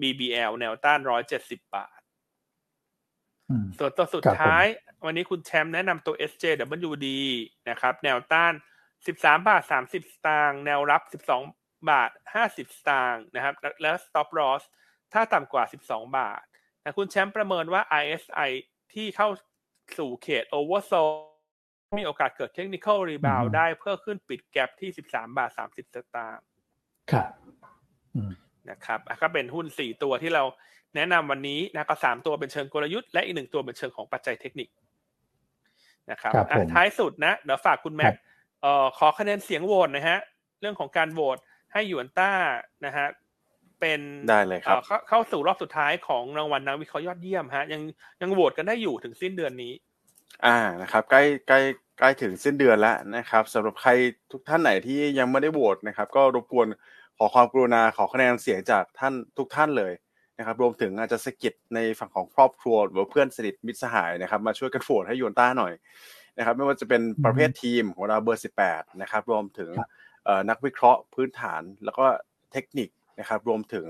BBL แนวต้าน170 บาทส่วนตัวสุดท้ายวันนี้คุณแชมป์แนะนำตัว SJWD นะครับแนวต้าน 13.30 สตางค์แนวรับ 12.50 สตางค์นะครับแล้ว stop loss ถ้าต่ำกว่า12 บาทนะคุณแชมป์ประเมินว่า RSI ที่เข้าสู่เขต oversold มีโอกาสเกิด technical rebound ได้เพื่อขึ้นปิดแกปที่ 13.30 สตางค์ครับนะครับก็เป็นหุ้น4ตัวที่เราแนะนำวันนี้นะก็3ตัวเป็นเชิงกลยุทธ์และอีก1ตัวเป็นเชิงของปัจจัยเทคนิคนะครับท้ายสุดนะเดี๋ยวฝากคุณแม็กขอคะแนนเสียงโหวตนะฮะเรื่องของการโหวตให้ยูนต้านะฮะเป็นได้เลยครับเข้าสู่รอบสุดท้ายของรางวัลนักวิเคราะห์ยอดเยี่ยมฮะยังโหวตกันได้อยู่ถึงสิ้นเดือนนี้นะครับใกล้ถึงสิ้นเดือนแล้วนะครับสำหรับใครทุกท่านไหนที่ยังไม่ได้โหวตนะครับก็รบกวนขอความกรุณาขอคะแนนเสียงจากท่านทุกท่านเลยนะครับรวมถึงอาจจะสะกิดในฝั่งของครอบครัวหรือเพื่อนสนิทมิตรสหายนะครับมาช่วยกันโหวตให้ยูนต้าหน่อยนะครับไม่ว่าจะเป็นประเภททีมของเราเบอร์18นะครับรวมถึงนักวิเคราะห์พื้นฐานแล้วก็เทคนิคนะครับรวมถึง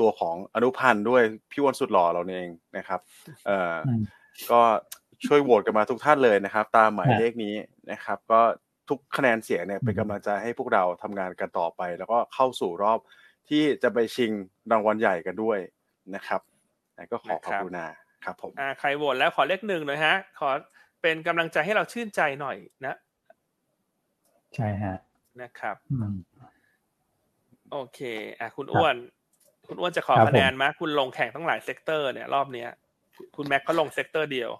ตัวของอนุพันธ์ด้วยพี่วันสุดหล่อเราเองนะครับก็ช่วยโหวตกันมาทุกท่านเลยนะครับตามหมายเลขนี้นะครับก็ทุกคะแนนเสียงเนี่ยเป็นกำลังใจให้พวกเราทำงานกันต่อไปแล้วก็เข้าสู่รอบที่จะไปชิงรางวัลใหญ่กันด้วยนะครับก็ขอขอบคุณนะครับผมใครโหวตแล้วขอเลข1หน่อยฮะขอเป็นกำลังใจให้เราชื่นใจหน่อยนะใช่ฮะนะครับโอเคคุณอ้วนจะขอคะแนนมั้ยคุณลงแข่งตั้งหลายเซกเตอร์เนี่ยรอบนี้คุณแม็กก็ลงเซกเตอร์เดียว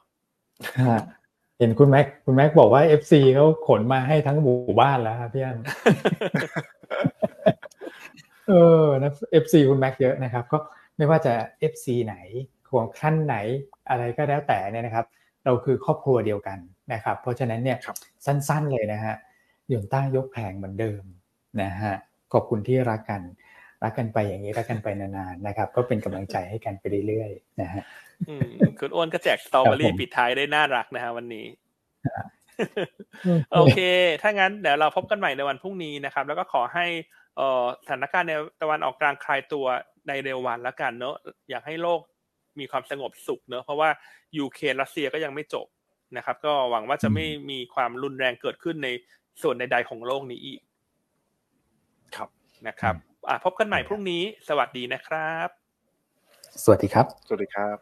เห็นคุณแม็กบอกว่า FC เค้าขนมาให้ทั้งหมู่บ้านแล้วครับพี่อั้นนะ FC คุณแม็กเยอะนะครับก็ไม่ว่าจะ FC ไหนของขั้นไหนอะไรก็แล้วแต่เนี่ยนะครับเราคือครอบครัวเดียวกันนะครับเพราะฉะนั้นเนี่ยสั้นๆเลยนะฮะยูนต้ายกแผงเหมือนเดิมนะฮะขอบคุณที่รักกันไปอย่างนี้รักกันไปนานๆนะครับก็เป็นกำลังใจให้กันไปเรื่อยๆนะฮะคุณอ้วนก็แจกสตรอเบอรี่ปิดท้ายได้น่ารักนะฮะวันนี้โอเคถ้างั้นเดี๋ยวเราพบกันใหม่ในวันพรุ่งนี้นะครับแล้วก็ขอให้สถานการณ์ในตะวันออกกลางคลายตัวในเร็ววันละกันเนอะอยากให้โลกมีความสงบสุขเนอะเพราะว่ายูเครนรัสเซียก็ยังไม่จบนะครับก็หวังว่าจะไม่มีความรุนแรงเกิดขึ้นในส่วนใดๆของโลกนี้อีกครับนะครับพบกันใหม่พรุ่งนี้สวัสดีนะครับสวัสดีครับสวัสดีครับ